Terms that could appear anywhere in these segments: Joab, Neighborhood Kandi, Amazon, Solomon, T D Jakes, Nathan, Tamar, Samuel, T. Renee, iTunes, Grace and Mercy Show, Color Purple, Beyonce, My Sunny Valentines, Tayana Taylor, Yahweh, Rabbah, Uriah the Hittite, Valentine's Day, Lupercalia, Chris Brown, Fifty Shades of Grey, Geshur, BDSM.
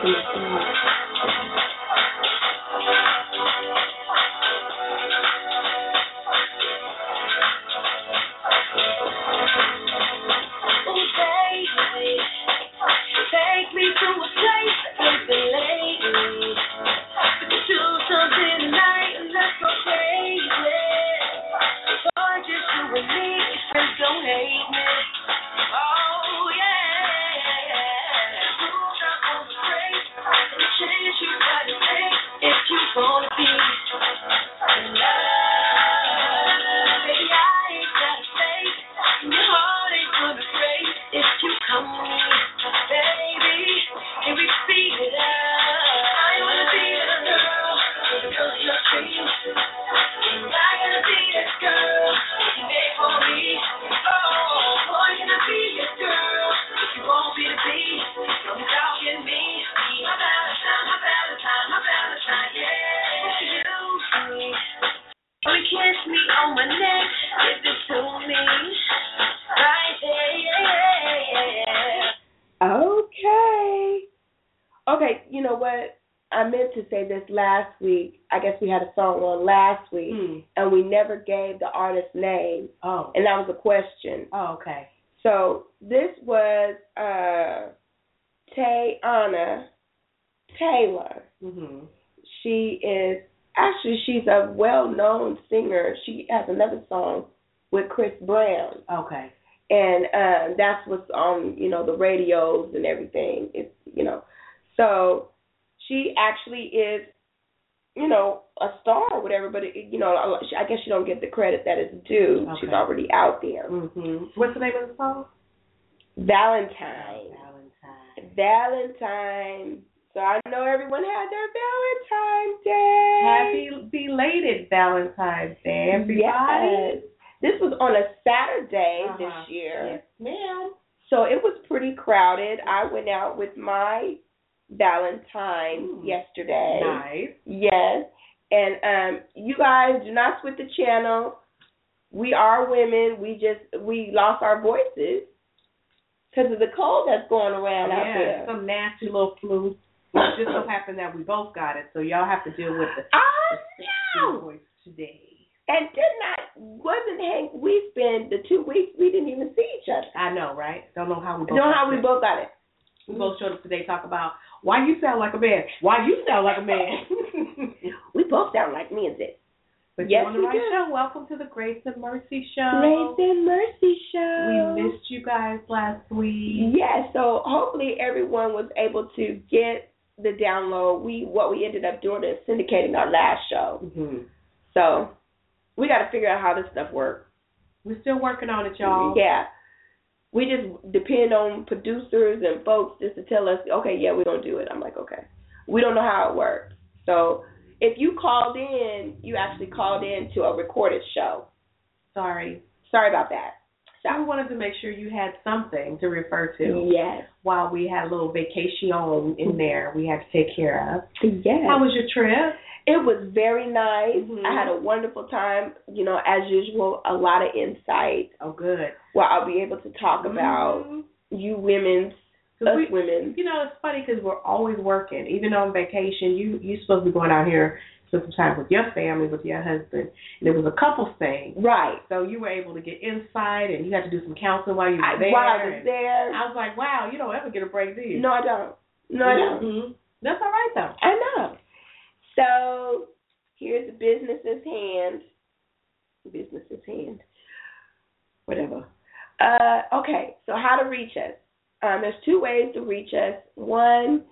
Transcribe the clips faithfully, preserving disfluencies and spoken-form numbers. from the floor. Last week, I guess we had a song on last week, mm. and we never gave the artist's name. Oh. And that was a question. Oh, okay. So this was uh, Tayana Taylor. Mm-hmm. She is, actually, she's a well-known singer. She has another song with Chris Brown. Okay. And uh, that's what's on, you know, the radios and everything. It's, you know, so she actually is, you know, a star or whatever, but, it, you know, I guess she don't get the credit that is due. Okay. She's already out there. Mm-hmm. What's the name of the song? Valentine. Valentine. Valentine. So I know everyone had their Valentine's Day. Happy belated Valentine's Day, everybody. Yes. This was on a Saturday uh-huh. this year. Yes, ma'am. So it was pretty crowded. I went out with my Valentine mm. yesterday. Nice. Yes. And um, you guys do not switch the channel. We are women. We just we lost our voices because of the cold that's going around yeah, out there. Some nasty little flu. It just so happened that we both got it, so y'all have to deal with the, oh, the no. voice today. And did not wasn't hang. We spent the two weeks we didn't even see each other. I know, right? Don't know how we both don't got how it. we both got it. We both showed up today talk about why you sound like a man. Why you sound like a man. We both sound like men, sis. But yes, you're on the right show. Welcome to the Grace and Mercy Show. Grace and Mercy Show. We missed you guys last week. Yeah, so hopefully everyone was able to get the download. We what we ended up doing is syndicating our last show. Mm-hmm. So we got to figure out how this stuff works. We're still working on it, y'all. Yeah. We just depend on producers and folks just to tell us, okay, yeah, we're going to do it. I'm like, okay. We don't know how it works. So if you called in, you actually called in to a recorded show. Sorry. Sorry about that. So I wanted to make sure you had something to refer to. Yes. While we had a little vacation in there we had to take care of. Yes. How was your trip? It was very nice. Mm-hmm. I had a wonderful time. You know, as usual, a lot of insight. Oh, good. Well, I'll be able to talk mm-hmm. about you women, us we, women. You know, it's funny because we're always working. Even on vacation, you, you're supposed to be going out here spend some time with your family, with your husband. And it was a couple's thing. Right. So you were able to get insight, and you had to do some counseling while you were I, there. While I was there. I was like, wow, you don't ever get a break, do you? No, I don't. No, I don't. Mm-hmm. That's all right, though. I know. So here's business at hand. Business at hand. Whatever. Uh, okay, so how to reach us. Um, there's two ways to reach us. One,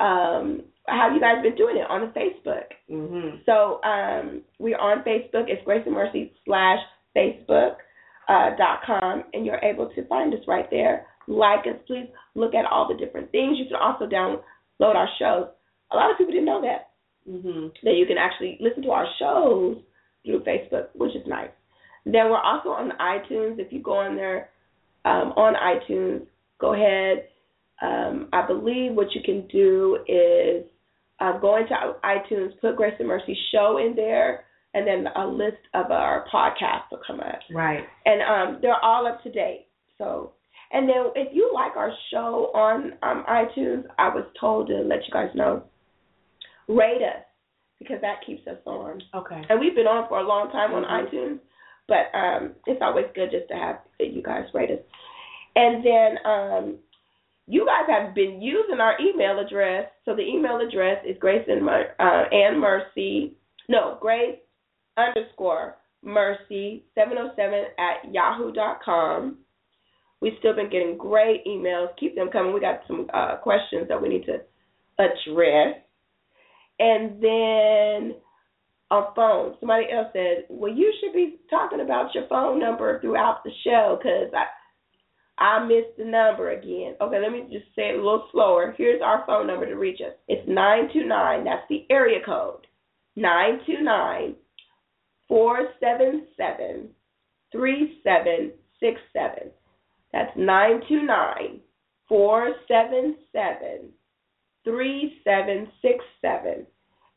um, how you guys been doing it on the Facebook. Mm-hmm. So um, we're on Facebook. It's Grace and Mercy slash Facebook uh, dot com, and you're able to find us right there. Like us, please look at all the different things. You can also download our shows. A lot of people didn't know that. Mm-hmm. That you can actually listen to our shows through Facebook, which is nice. Then we're also on iTunes. If you go on there, um, on iTunes, go ahead. Um, I believe what you can do is uh, go into iTunes, put Grace and Mercy Show in there, and then a list of our podcasts will come up. Right. And um, they're all up to date. So, And then if you like our show on um, iTunes, I was told to let you guys know, rate us, because that keeps us on. Okay. And we've been on for a long time on mm-hmm. iTunes, but um, it's always good just to have you guys rate us. And then um, you guys have been using our email address. So the email address is Grace and, Mer- uh, and Mercy. No, Grace underscore Mercy seven oh seven at yahoo dot com. We've still been getting great emails. Keep them coming. We got some uh, questions that we need to address. And then a phone. Somebody else said, well, you should be talking about your phone number throughout the show because I I missed the number again. Okay, let me just say it a little slower. Here's our phone number to reach us. It's nine two nine. That's the area code. nine two nine, four seven seven, three seven six seven. That's nine two nine, four seven seven, three seven six seven.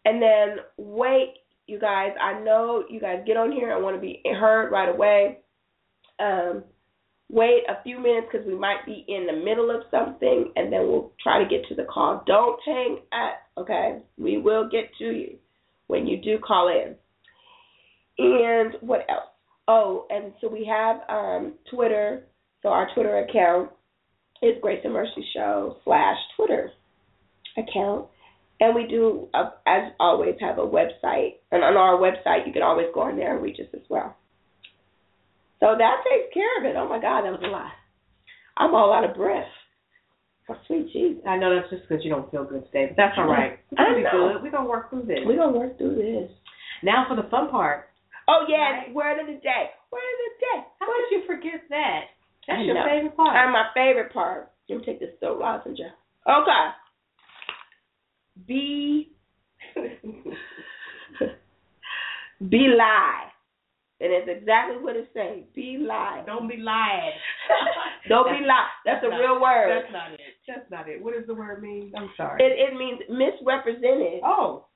And then wait, you guys, I know you guys get on here and want to be heard right away. Um, wait a few minutes because we might be in the middle of something, and then we'll try to get to the call. Don't hang up, okay? We will get to you when you do call in. And what else? Oh, and so we have um, Twitter. So our Twitter account is Grace and Mercy Show slash Twitter account. And we do, uh, as always, have a website. And on our website, you can always go on there and reach us as well. So that takes care of it. Oh, my God, that was a lot. I'm all out of breath. Oh, sweet Jesus. I know that's just because you don't feel good today, but that's all right. We're going to work through this. We're going to work through this. Now for the fun part. Oh, yeah, right. Word of the day. Word of the day. How could you forget that? That's I your know. favorite part. That's my favorite part. Let me take this soap lozenge. Okay. Be, be lie. And it's exactly what it says. Be lie. Don't be lying. Don't that's, be lie. That's, that's a real it. word. That's not it. That's not it. What does the word mean? I'm sorry. It, it means misrepresented. Oh.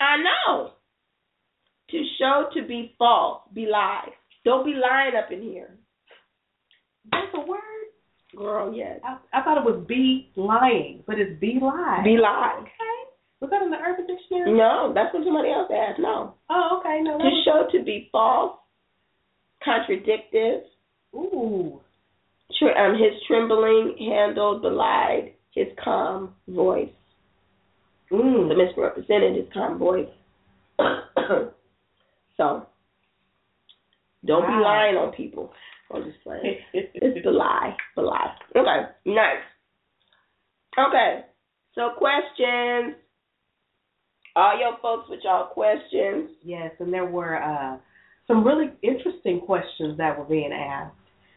I know. To show to be false. Be lie. Don't be lying up in here. That's a word? Girl, yes. I, I thought it was be lying, but it's be lie. Be lie. Okay. Was that in the Urban Dictionary? No, that's what somebody else asked. No. Oh, okay. No. To was... show to be false, contradictive. Ooh. Tr- um, his trembling handled belied his calm voice. Mm. The misrepresented his calm voice. So, don't wow. be lying on people. I'm just playing. It's the lie. The lie. Okay. Nice. Okay. So questions. All your folks with y'all questions. Yes, and there were uh, some really interesting questions that were being asked.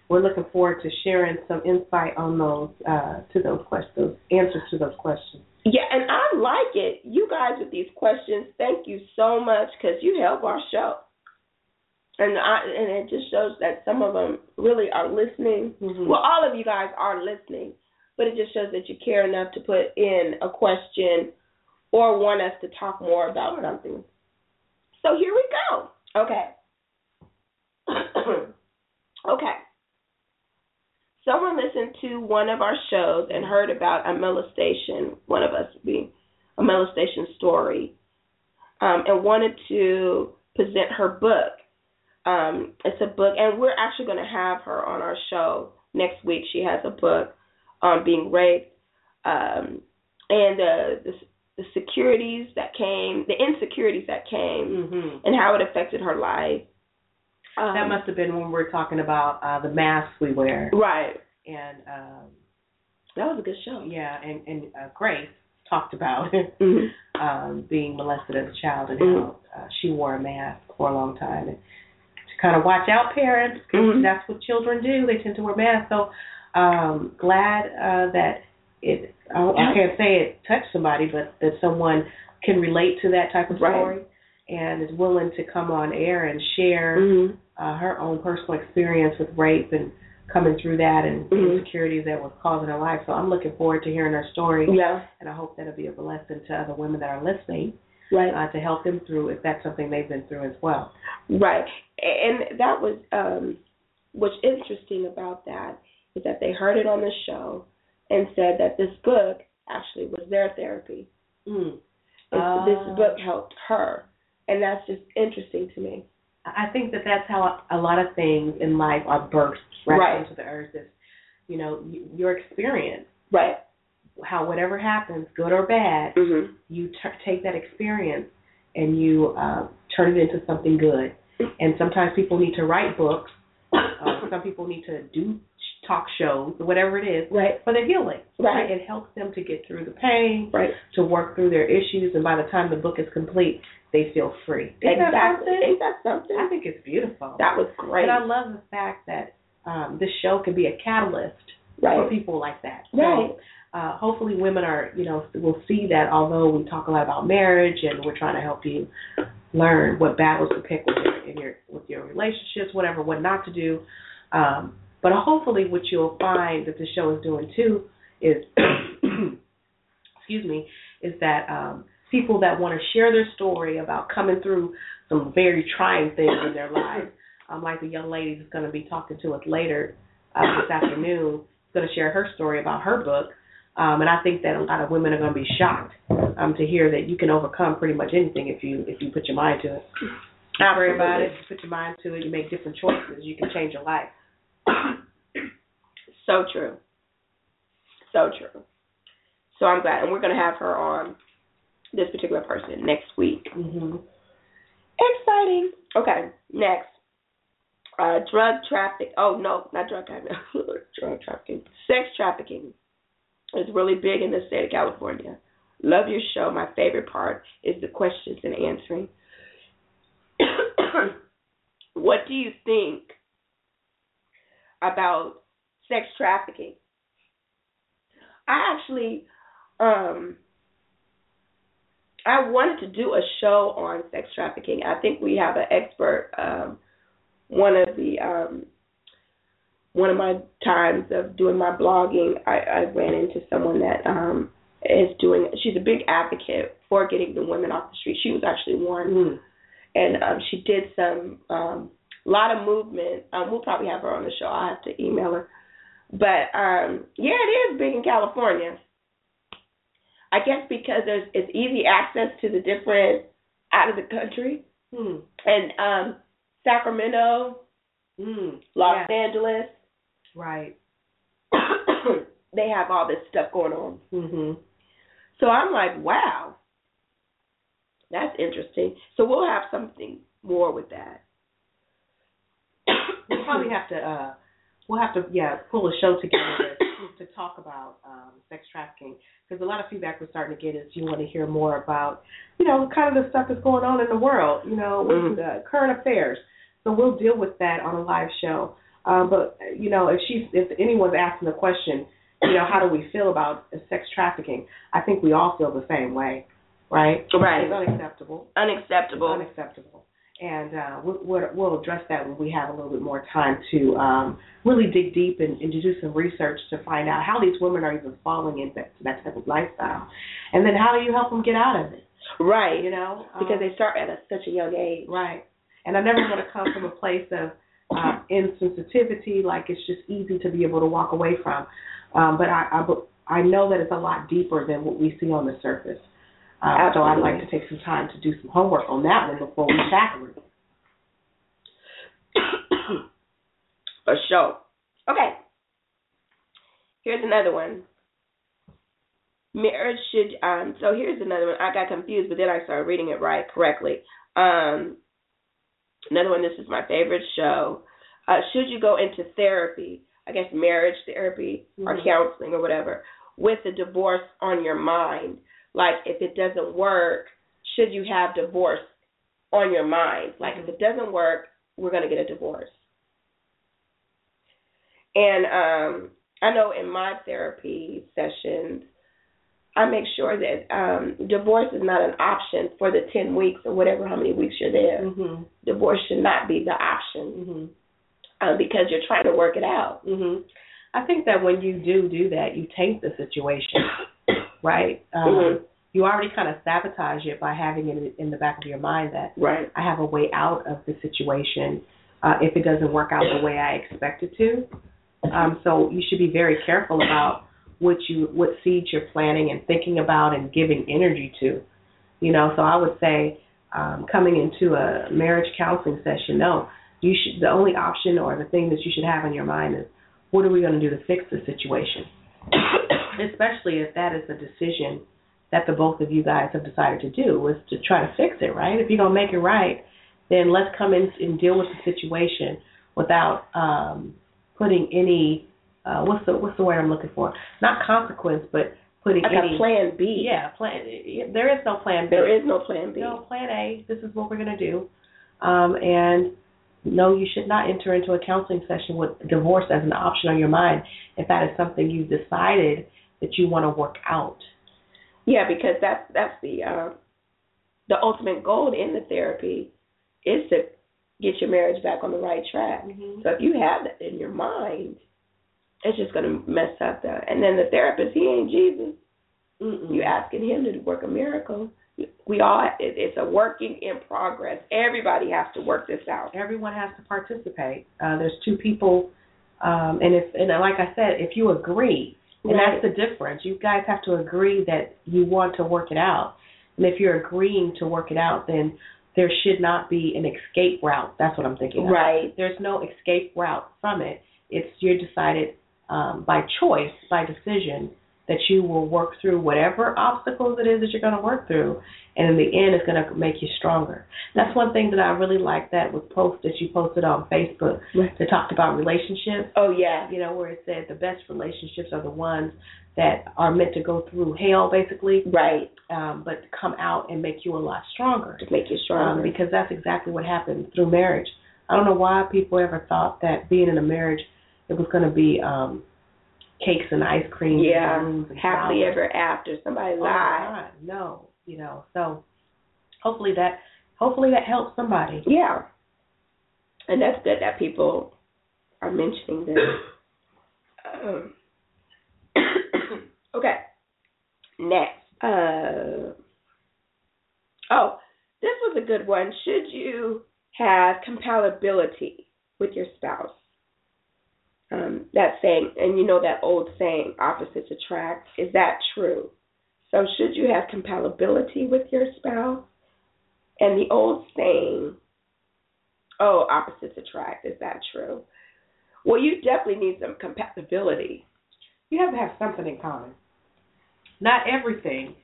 We're looking forward to sharing some insight on those uh, to those questions, answers to those questions. Yeah, and I like it. You guys with these questions, thank you so much because you help our show. And I, and it just shows that some of them really are listening. Mm-hmm. Well, all of you guys are listening, but it just shows that you care enough to put in a question or want us to talk more about sure. something. So here we go. Okay. Okay. Someone listened to one of our shows and heard about a molestation, one of us being a molestation story, um, and wanted to present her book. Um, it's a book, and we're actually going to have her on our show next week. She has a book on being raped, um, and uh, the, the securities that came, the insecurities that came, mm-hmm. and how it affected her life. Um, that must have been when we were talking about uh, the masks we wear. Right. And um, that was a good show. Yeah, and, and uh, Grace talked about mm-hmm. um, being molested as a child and mm-hmm. how uh, she wore a mask for a long time. And, kind of watch out, parents, because mm-hmm. that's what children do. They tend to wear masks. So um, glad uh, that it, I, I can't say it touched somebody, but that someone can relate to that type of story right. and is willing to come on air and share mm-hmm. uh, her own personal experience with rape and coming through that and mm-hmm. insecurities that was causing her life. So I'm looking forward to hearing her story. Yeah. And I hope that'll be a blessing to other women that are listening. Right. Uh, to help them through if that's something they've been through as well. Right. And that was um, what's interesting about that was that they heard it on the show and said that this book actually was their therapy. Mm. Uh, this book helped her, and that's just interesting to me. I think that that's how a lot of things in life are birthed right, right. onto the earth. It's, you know, your experience. Right. How whatever happens, good or bad, mm-hmm. you t- take that experience and you uh, turn it into something good. And sometimes people need to write books. Uh, some people need to do talk shows, whatever it is, right. for their healing. Right. It helps them to get through the pain, right. to work through their issues, and by the time the book is complete, they feel free. Isn't exactly. That Ain't that something? I think it's beautiful. That was great. And I love the fact that um, this show can be a catalyst right. for people like that. Right. So, uh, hopefully women are, you know, will see that although we talk a lot about marriage and we're trying to help you learn what battles to pick with your, in your, with your relationships, whatever, what not to do. Um, but hopefully what you'll find that the show is doing, too, is, excuse me, is that um, people that want to share their story about coming through some very trying things in their lives, um, like the young lady who's going to be talking to us later uh, this afternoon, is going to share her story about her book. Um, and I think that a lot of women are going to be shocked um, to hear that you can overcome pretty much anything if you if you put your mind to it. Not worry about it. If you put your mind to it, you make different choices. You can change your life. So true. So true. So I'm glad. And we're going to have her on, this particular person, next week. Mm-hmm. Exciting. Okay, next. Uh, drug trafficking. Oh, no, not drug trafficking. drug trafficking. Sex trafficking. It's really big in the state of California. Love your show. My favorite part is the questions and answering. What do you think about sex trafficking? I actually, um, I wanted to do a show on sex trafficking. I think we have an expert, um, one of the... Um, One of my times of doing my blogging, I, I ran into someone that um, is doing, she's a big advocate for getting the women off the street. She was actually one. Mm. And um, she did some, a um, lot of movement. Um, we'll probably have her on the show. I'll have to email her. But, um, yeah, it is big in California. I guess because there's it's easy access to the different, out of the country. Mm. And um, Sacramento, mm. Los yeah. Angeles. Right. They have all this stuff going on. Mm-hmm. So I'm like, wow, that's interesting. So we'll have something more with that. We'll probably have to, uh, we'll have to, yeah, pull a show together to, to talk about um, sex trafficking, because a lot of feedback we're starting to get is you want to hear more about, you know, kind of the stuff that's going on in the world, you know, with mm-hmm. the current affairs. So we'll deal with that on a live show. Um, but, you know, if she's, if anyone's asking the question, you know, how do we feel about sex trafficking? I think we all feel the same way, right? Right. It's unacceptable. Unacceptable. It's unacceptable. And uh, we'll, we'll address that when we have a little bit more time to um, really dig deep and, and to do some research to find out how these women are even falling into that type of lifestyle. And then how do you help them get out of it? Right. You know? Because um, they start at a, such a young age. Right. And I never want to come from a place of uh, insensitivity, like it's just easy to be able to walk away from. Um, but I, I, I know that it's a lot deeper than what we see on the surface. Um, so I'd like to take some time to do some homework on that one before we tackle it. For sure. Okay. Here's another one. Marriage should, um, so here's another one. I got confused, but then I started reading it right correctly. Um, Another one, this is my favorite show. Uh, should you go into therapy, I guess marriage therapy or mm-hmm. counseling or whatever, with a divorce on your mind? Like if it doesn't work, should you have divorce on your mind? Like mm-hmm. if it doesn't work, we're going to get a divorce. And um, I know in my therapy sessions, I make sure that um, divorce is not an option for the ten weeks or whatever, how many weeks you're there. Mm-hmm. Divorce should not be the option mm-hmm. uh, because you're trying to work it out. Mm-hmm. I think that when you do do that, you taint the situation, right? Um, mm-hmm. You already kind of sabotage it by having it in the back of your mind that right. I have a way out of the situation uh, if it doesn't work out the way I expect it to. Um, so you should be very careful about what you what seeds you're planting and thinking about and giving energy to. You know, so I would say um, coming into a marriage counseling session, no, you should. The only option or the thing that you should have in your mind is, what are we going to do to fix the situation? Especially if that is a decision that the both of you guys have decided to do, was to try to fix it, right? If you're going to make it right, then let's come in and deal with the situation without um, putting any, uh, what's the what's the word I'm looking for? Not consequence, but putting like any. A plan B. Yeah, plan. There is no plan B. There is no plan B. No, plan A, this is what we're going to do. Um, and no, you should not enter into a counseling session with divorce as an option on your mind if that is something you've decided that you want to work out. Yeah, because that's that's the uh, the ultimate goal in the therapy is to get your marriage back on the right track. Mm-hmm. So if you have that in your mind, it's just going to mess up that. And then the therapist, he ain't Jesus. Mm-mm. You're asking him to work a miracle. We all, it, it's a working in progress. Everybody has to work this out. Everyone has to participate. Uh, there's two people, um, and if and like I said, if you agree. And right. That's the difference. You guys have to agree that you want to work it out. And if you're agreeing to work it out, then there should not be an escape route. That's what I'm thinking of. Right. There's no escape route from it. It's you're decided um, by choice, by decision, that you will work through whatever obstacles it is that you're going to work through. And in the end, it's going to make you stronger. That's one thing that I really liked that was post that you posted on Facebook right. that talked about relationships. Oh, yeah. You know, where it said the best relationships are the ones that are meant to go through hell, basically. Right. Um, but come out and make you a lot stronger. To make you stronger. Um, because that's exactly what happened through marriage. I don't know why people ever thought that being in a marriage, it was going to be... Um, cakes and ice cream. Yeah, and and happily flowers. Ever after. Somebody oh lied. No, you know. So hopefully that, hopefully that helps somebody. Yeah, and that's good that people are mentioning this. um. Okay, next. Uh, oh, this was a good one. Should you have compatibility with your spouse? Um, that saying, and you know that old saying, opposites attract, is that true? So should you have compatibility with your spouse? And the old saying, oh, opposites attract, is that true? Well, you definitely need some compatibility. You have to have something in common. Not everything,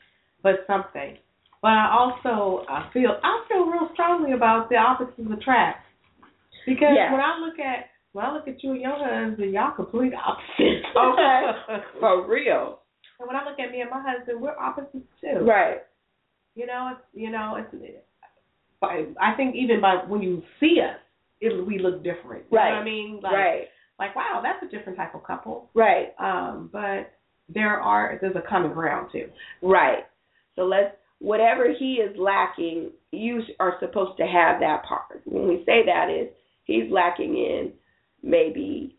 but something. But I also I feel, I feel real strongly about the opposites attract. Because yeah. when I look at When I look at you and your husband, y'all complete opposites. Okay. For real. And when I look at me and my husband, we're opposites too. Right. You know, it's, you know, it's. I think even by when you see us, it, we look different. You right. know what I mean? Like, right. Like, wow, that's a different type of couple. Right. Um, but there are, there's a common ground too. Right. So let's, whatever he is lacking, you are supposed to have that part. When we say that is, he's lacking in. Maybe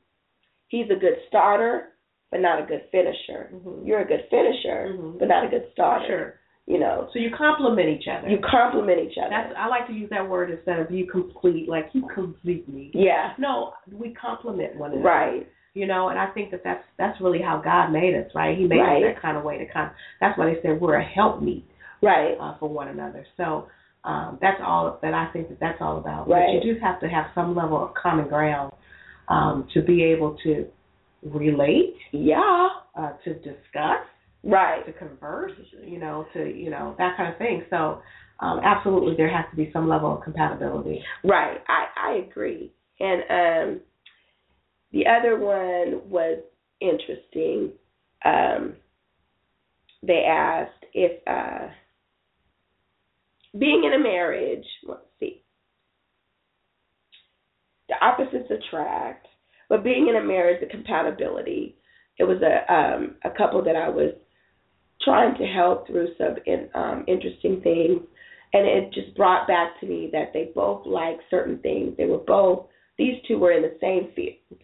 he's a good starter, but not a good finisher. Mm-hmm. You're a good finisher, mm-hmm. but not a good starter. Sure. You know. So you complement each other. You complement each other. That's, I like to use that word instead of you complete, like you complete me. Yeah. No, we complement one another. Right. You know, and I think that that's, that's really how God made us, right? He made right. us that kind of way. to kind of, That's why they said we're a helpmeet right. uh, for one another. So um, that's all that I think that that's all about. Right. But you do have to have some level of common ground. Um, to be able to relate, yeah, uh, to discuss, right, to converse, you know, to you know that kind of thing. So, um, absolutely, there has to be some level of compatibility. Right, I, I agree. And um, the other one was interesting. Um, they asked if uh, being in a marriage. Let's see. The opposites attract, but being in a marriage, the compatibility. It was a um, a couple that I was trying to help through some in, um, interesting things, and it just brought back to me that they both liked certain things. They were both, these two were in the same field.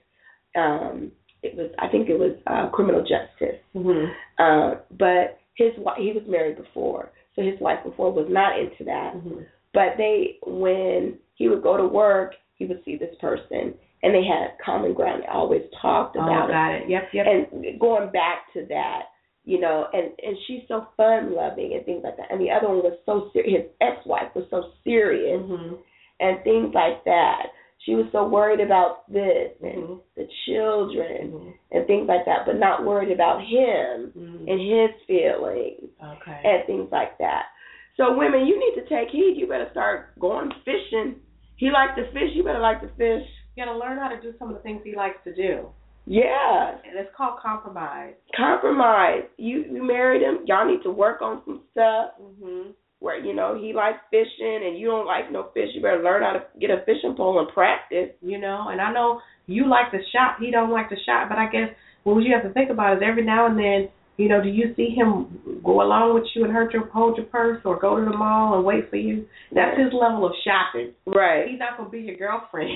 Um, it was, I think it was uh, criminal justice. Mm-hmm. Uh, but his he was married before, so his wife before was not into that. Mm-hmm. But they, when he would go to work, he would see this person, and they had common ground. They always talked about, oh, got it. it. Yep, yep. And going back to that, you know, and, and she's so fun-loving and things like that. And the other one was so serious. His ex-wife was so serious, mm-hmm. and things like that. She was so worried about this and mm-hmm. the children mm-hmm. and things like that, but not worried about him mm-hmm. and his feelings okay. and things like that. So, women, you need to take heed. You better start going fishing. He likes to fish. You better like to fish. You got to learn how to do some of the things he likes to do. Yeah. And it's called compromise. Compromise. You, you married him. Y'all need to work on some stuff. Mm-hmm. Where, you know, he likes fishing and you don't like no fish. You better learn how to get a fishing pole and practice. You know, and I know you like to shop. He don't like to shop. But I guess what you have to think about is every now and then, you know, do you see him go along with you and hurt your, hold your purse or go to the mall and wait for you? That's his level of shopping. Right. He's not going to be your girlfriend.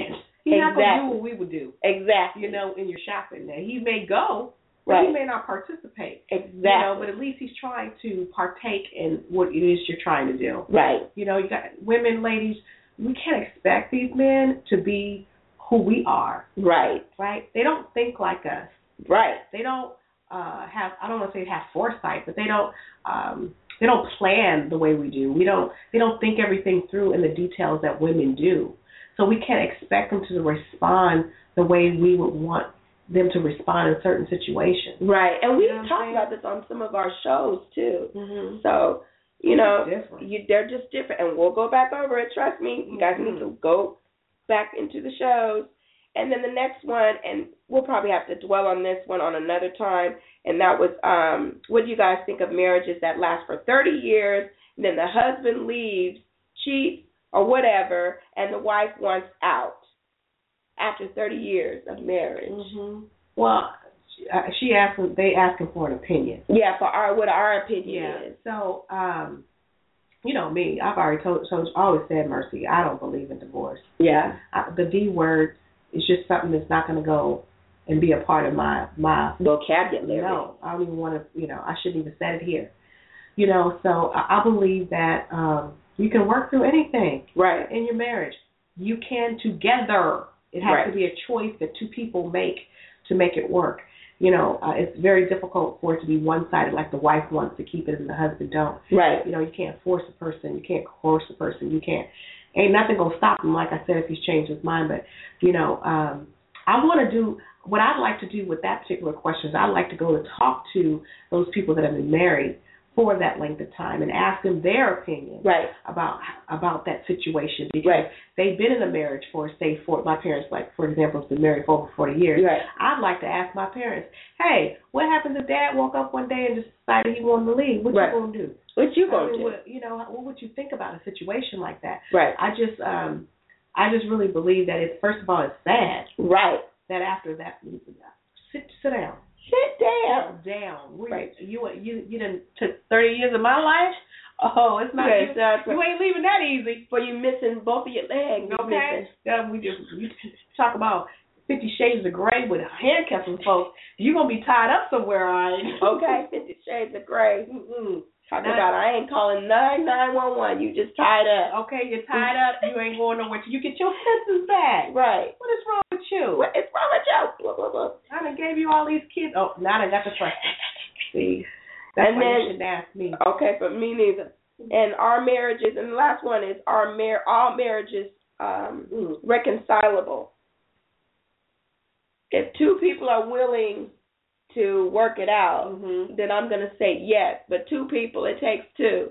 He's exactly. not going to do what we would do. Exactly. You know, in your shopping. Now, he may go, but right. he may not participate. Exactly. You know, but at least he's trying to partake in what it is you're trying to do. Right. You know, you got women, ladies, we can't expect these men to be who we are. Right. Right? They don't think like us. Right. They don't uh, have, I don't want to say have foresight, but they don't, um, they don't plan the way we do. We don't, they don't think everything through in the details that women do. So we can't expect them to respond the way we would want them to respond in certain situations. Right. And we you know talk about this on some of our shows, too. Mm-hmm. So, you know, you, they're just different. And we'll go back over it. Trust me. You guys mm-hmm. need to go back into the shows. And then the next one, and we'll probably have to dwell on this one on another time, and that was um, what do you guys think of marriages that last for thirty years, and then the husband leaves, cheats, or whatever, and the wife wants out after thirty years of marriage. Mm-hmm. Well, she asked, they asking for an opinion. Yeah, for our, what our opinion yeah. is. So, um, you know me, I've already told, so I always said, Mercy, I don't believe in divorce. Yeah. I, the D word is just something that's not going to go and be a part of my, my vocabulary. No, I don't even want to, you know, I shouldn't even say it here. You know, so I, I believe that, um, you can work through anything right. in your marriage. You can together. It has right. to be a choice that two people make to make it work. You know, uh, it's very difficult for it to be one-sided, like the wife wants to keep it and the husband don't. Right. You know, you can't force a person. You can't coerce a person. You can't. Ain't nothing going to stop him, like I said, if he's changed his mind. But, you know, um, I want to do what I'd like to do with that particular question is I'd like to go and talk to those people that have been married for that length of time and ask them their opinion right. about about that situation because right. they've been in a marriage for, say, for my parents, like, for example, have been married for over forty years. Right. I'd like to ask my parents, hey, what happens if Dad woke up one day and just decided he wanted to leave? What right. you going to do? What you going to do? What, you know, what would you think about a situation like that? Right. I just, um, I just really believe that it's, first of all, it's sad. Right. That after that, sit, sit down. Sit down. Down. We, right. You you you done took thirty years of my life. Oh, it's not okay, you, you ain't leaving that easy. For you missing both of your legs. Okay. Yeah, we just we talk about Fifty Shades of Grey with handcuffs and folks. You gonna be tied up somewhere, all right? Okay. Fifty Shades of Grey. Mm-mm. Talk nine, about I ain't calling nine nine one one. You just tied up. Okay, you're tied up. You ain't going nowhere. You get your senses back. Right. What is wrong with you? What is wrong with you? Blah, blah, blah. I done gave you all these kids. Oh, now I got the question. See, that's and why then, you shouldn't ask me. Okay, but me neither. And our marriages, and the last one is our mar- all marriages um, mm. reconcilable. If two people are willing to work it out, mm-hmm. then I'm going to say yes. But two people, it takes two.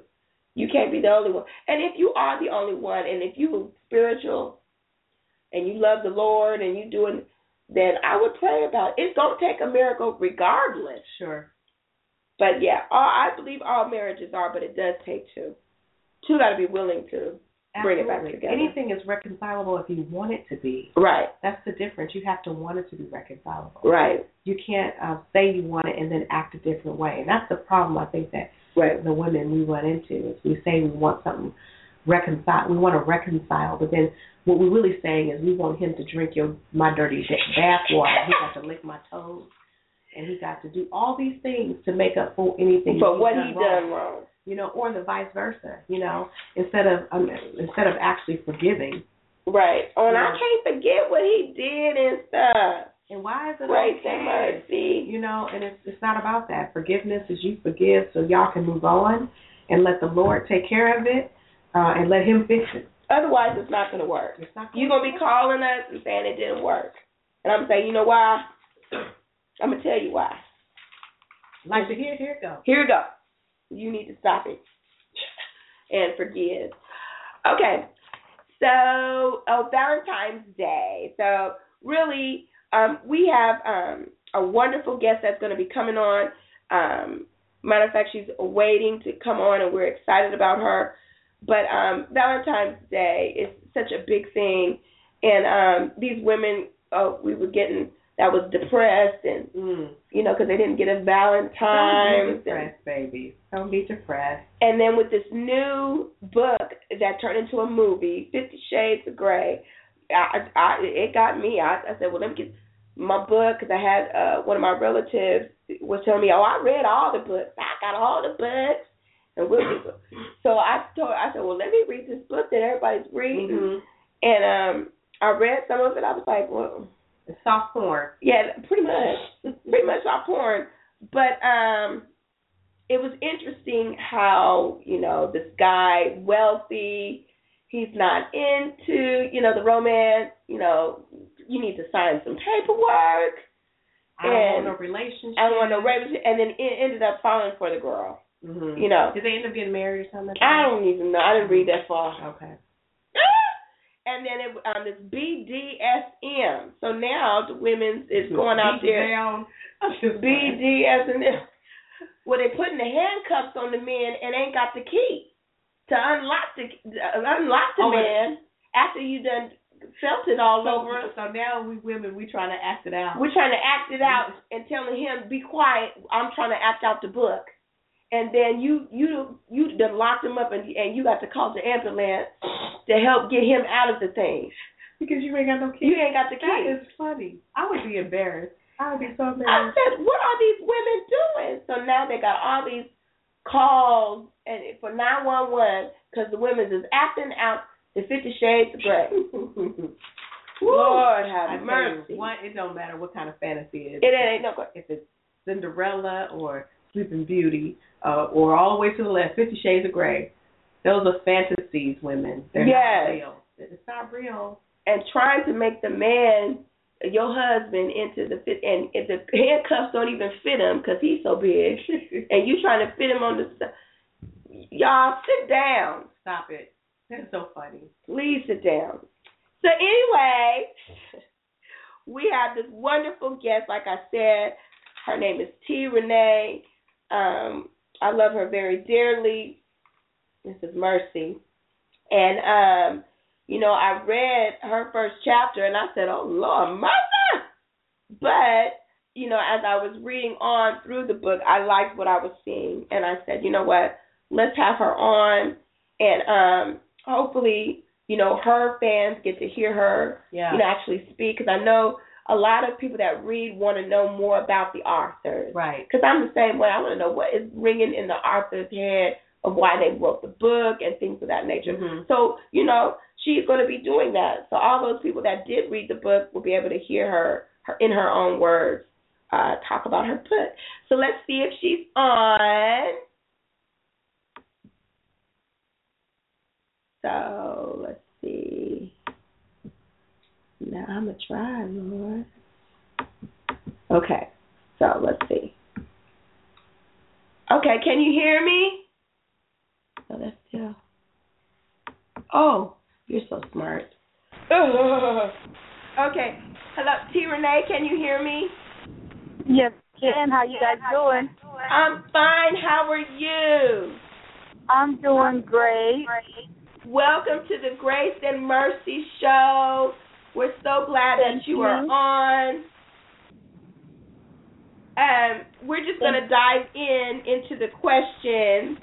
You can't be the only one. And if you are the only one, and if you're spiritual and you love the Lord and you're doing, then I would pray about it. It's going to take a miracle regardless. Sure. But, yeah, all, I believe all marriages are, but it does take two. Two got to be willing to Absolutely. Bring it back together. Anything is reconcilable if you want it to be. Right. That's the difference. You have to want it to be reconcilable. Right. You can't uh, say you want it and then act a different way. And that's the problem, I think, that right. the women we run into is we say we want something reconcile. We want to reconcile, but then what we're really saying is we want him to drink your my dirty bath water. He got to lick my toes, and he got to do all these things to make up for anything. But what he done wrong, you know, or the vice versa. You know, instead of um, instead of actually forgiving. Right. Oh, and yeah. I can't forget what he did and stuff. And why is it Grace okay? And mercy. You know, and it's it's not about that. Forgiveness is you forgive so y'all can move on and let the Lord take care of it uh, and let him fix it. Otherwise, it's not going to work. It's not gonna You're going to be calling us and saying it didn't work. And I'm saying, you know why? I'm going to tell you why. Like, here, here it goes. Here it goes. You need to stop it and forgive. Okay. So, oh, Valentine's Day. So, really, um, we have um, a wonderful guest that's going to be coming on. Um, matter of fact, she's waiting to come on, and we're excited about her. But um, Valentine's Day is such a big thing. And um, these women, oh, we were getting... that was depressed and, mm. you know, because they didn't get a Valentine's. Don't be depressed, and, baby. Don't be depressed. And then with this new book that turned into a movie, Fifty Shades of Grey, I, I, it got me. I, I said, well, let me get my book because I had uh, one of my relatives was telling me, oh, I read all the books. I got all the books. And we'll do books. So I told, I said, well, let me read this book that everybody's reading. Mm-hmm. And um, I read some of it. I was like, well. Soft porn. Yeah, pretty much. Pretty much soft porn. But um, it was interesting how, you know, this guy, wealthy, he's not into, you know, the romance. You know, you need to sign some paperwork. I don't and want no relationship. I don't want no relationship. And then it ended up falling for the girl. Mm-hmm. You know. Did they end up getting married or something? I don't even know. I didn't read that far. Okay. And then it, um, it's B D S M. So now the women's is going out there. B D S M. Well, they're putting the handcuffs on the men and ain't got the key to unlock the uh, unlock the oh, man after you done felt it all so, over us. So now we women, we trying to act it out. We're trying to act it out and telling him, be quiet. I'm trying to act out the book. And then you you you done locked him up and and you got to call the ambulance to help get him out of the thing because you ain't got no key. You ain't got the key. That is funny. I would be embarrassed. I would be so embarrassed. I said, what are these women doing? So now they got all these calls and for nine one one because the women is acting out the Fifty Shades of Grey. Lord have mercy. One, it don't matter what kind of fantasy it is. It ain't no good. If it's Cinderella or Sleeping Beauty, uh, or all the way to the left, Fifty Shades of Grey. Those are fantasies, women. They're yes. not real. It's not real. And trying to make the man, your husband, into the fit, and if the handcuffs don't even fit him because he's so big, and you trying to fit him on the, y'all sit down. Stop it. That's so funny. Please sit down. So anyway, we have this wonderful guest. Like I said, her name is T. Renee. Um, I love her very dearly. This is Mercy. And, um, you know, I read her first chapter and I said, oh, Lord, mother. But, you know, as I was reading on through the book, I liked what I was seeing. And I said, you know what, let's have her on. And um, hopefully, you know, her fans get to hear her yeah. you know, actually speak. Because I know a lot of people that read want to know more about the authors. Right. Because I'm the same way. I want to know what is ringing in the author's head of why they wrote the book and things of that nature. Mm-hmm. So, you know, she's going to be doing that. So all those people that did read the book will be able to hear her, her in her own words, uh, talk about her book. So let's see if she's on. So let's see. Now I'm going to try, Lord. Okay, so let's see. Okay, can you hear me? Oh, that's still. Oh, you're so smart. Ugh. Okay, hello, T. Renee, can you hear me? Yes, Jen, how you guys doing? I'm fine, how are you? I'm doing great. Welcome to the Grace and Mercy Show. We're so glad Thank that you, you are on. Um, we're just going to dive in into the questions.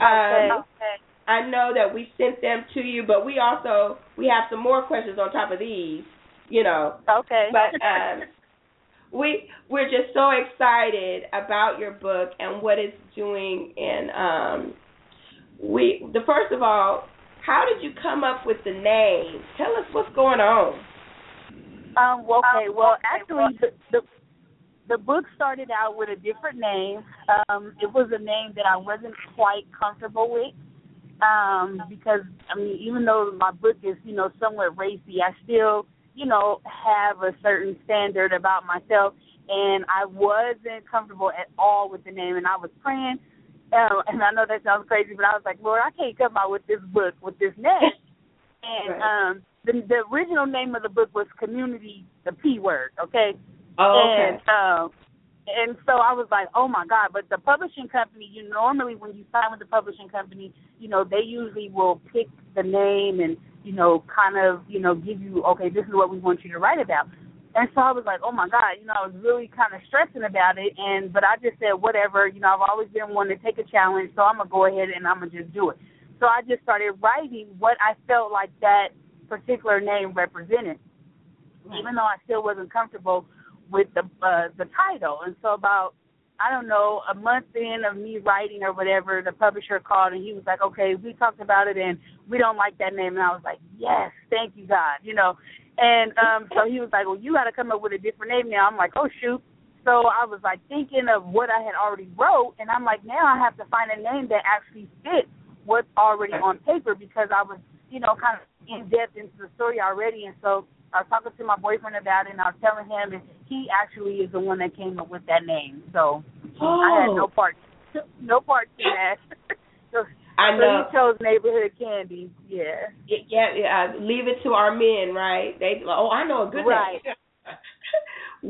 Um, okay. I know that we sent them to you, but we also we have some more questions on top of these, you know. Okay. But um, we we're just so excited about your book and what it's doing, and um, we the first of all. How did you come up with the name? Tell us what's going on. Um, well, okay, well, actually, the, the the book started out with a different name. Um, it was a name that I wasn't quite comfortable with um, because, I mean, even though my book is, you know, somewhat racy, I still, you know, have a certain standard about myself, and I wasn't comfortable at all with the name, and I was praying. Um, and I know that sounds crazy, but I was like, Lord, I can't come out with this book with this name. And um, the, the original name of the book was Community, the P word, okay? Oh, okay. And, um, and so I was like, oh, my God. But the publishing company, you normally, when you sign with the publishing company, you know, they usually will pick the name and, you know, kind of, you know, give you, okay, this is what we want you to write about. And so I was like, oh, my God, you know, I was really kind of stressing about it. And But I just said, whatever, you know, I've always been one to take a challenge, so I'm going to go ahead and I'm going to just do it. So I just started writing what I felt like that particular name represented, even though I still wasn't comfortable with the uh, the title. And so about, I don't know, a month in of me writing or whatever, the publisher called, and he was like, okay, we talked about it, and we don't like that name. And I was like, yes, thank you, God, you know. And um, so he was like, well, you got to come up with a different name now. I'm like, oh, shoot. So I was, like, thinking of what I had already wrote, and I'm like, now I have to find a name that actually fits what's already on paper because I was, you know, kind of in-depth into the story already. And so I was talking to my boyfriend about it, and I was telling him, and he actually is the one that came up with that name. So oh. I had no part, no part in that. so, I know. So he chose Neighborhood Kandi, yeah. Yeah, yeah. Uh, leave it to our men, right? They, oh, I know a good right. name.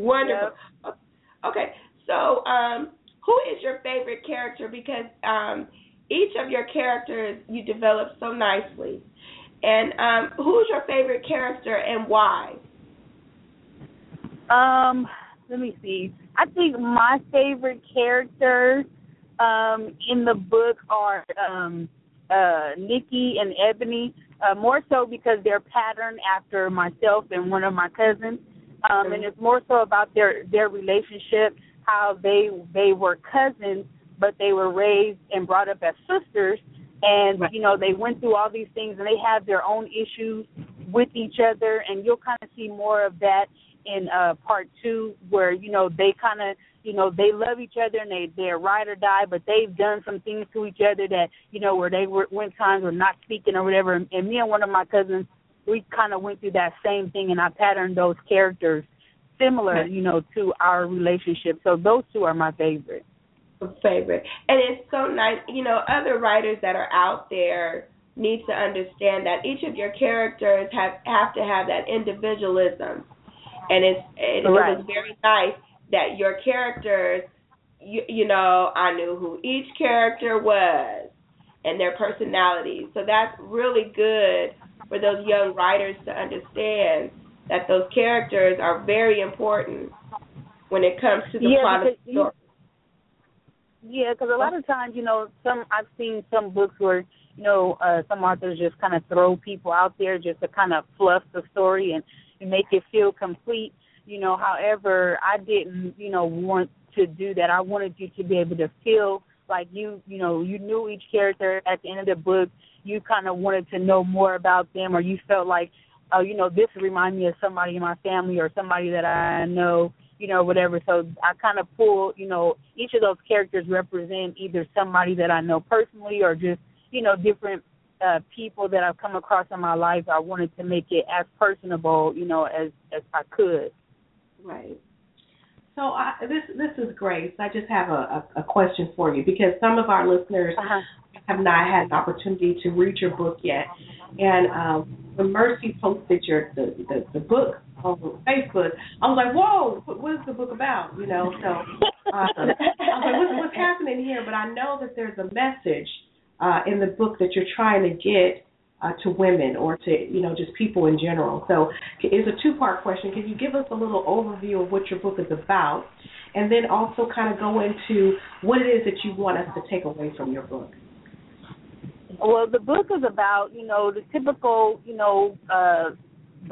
Wonderful. Yep. Okay, so um, who is your favorite character? Because um, each of your characters you develop so nicely. And um, who is your favorite character and why? Um, let me see. I think my favorite character... Um, in the book are um, uh, Nikki and Ebony, uh, more so because they're patterned after myself and one of my cousins, um, mm-hmm. and it's more so about their, their relationship, how they they were cousins, but they were raised and brought up as sisters, and, right. you know, they went through all these things, and they have their own issues with each other, and you'll kind of see more of that in uh, part two where, you know, they kind of, you know, they love each other and they, they're ride or die, but they've done some things to each other that, you know, where they were, went times were not speaking or whatever. And, and me and one of my cousins, we kind of went through that same thing, and I patterned those characters similar, you know, to our relationship. So those two are my favorite. Favorite. And it's so nice. You know, other writers that are out there need to understand that each of your characters have, have to have that individualism. And it's, it, right. it was very nice that your characters, you, you know, I knew who each character was and their personalities. So that's really good for those young writers to understand that those characters are very important when it comes to the yeah, plot of the story. Yeah, because a lot of times, you know, some I've seen some books where, you know, uh, some authors just kind of throw people out there just to kind of fluff the story and, and make it feel complete, you know. However, I didn't, you know, want to do that. I wanted you to be able to feel like you, you know, you knew each character at the end of the book. You kind of wanted to know more about them, or you felt like, oh, you know, this reminds me of somebody in my family or somebody that I know, you know, whatever. So I kind of pull, you know, each of those characters represent either somebody that I know personally or just, you know, different Uh, people that I've come across in my life. I wanted to make it as personable, you know, as, as I could. Right. So I, this this is Grace. I just have a, a, a question for you because some of our listeners uh-huh. have not had an opportunity to read your book yet. And um, when Mercy posted your the, the, the book on Facebook, I was like, whoa, what is the book about? You know, so uh, I was like, what's, what's happening here? But I know that there's a message Uh, in the book that you're trying to get uh, to women or to, you know, just people in general. So it's a two-part question. Can you give us a little overview of what your book is about and then also kind of go into what it is that you want us to take away from your book? Well, the book is about, you know, the typical, you know, uh,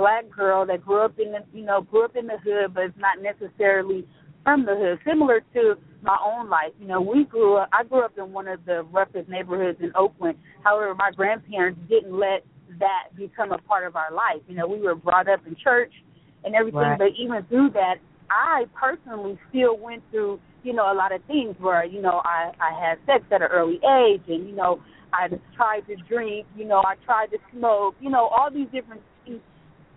black girl that grew up in the, you know, grew up in the hood but is not necessarily from the hood, similar to my own life. You know, we grew up, I grew up in one of the roughest neighborhoods in Oakland. However, my grandparents didn't let that become a part of our life. You know, we were brought up in church and everything, right. But even through that, I personally still went through, you know, a lot of things where, you know, I, I had sex at an early age and, you know, I just tried to drink, you know, I tried to smoke, you know, all these different things.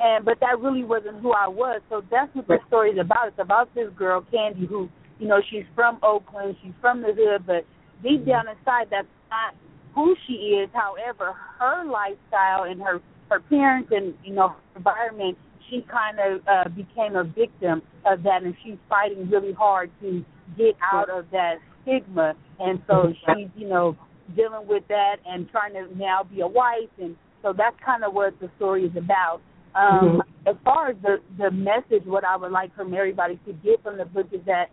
And, but that really wasn't who I was. So that's what the story is about. It's about this girl, Kandi, who, you know, she's from Oakland, she's from the hood, but deep down inside, that's not who she is. However, her lifestyle and her, her parents and, you know, her environment, she kind of uh, became a victim of that, and she's fighting really hard to get out of that stigma. And so she's, you know, dealing with that and trying to now be a wife. And so that's kind of what the story is about. Um, mm-hmm. As far as the, the message, what I would like from everybody to get from the book is that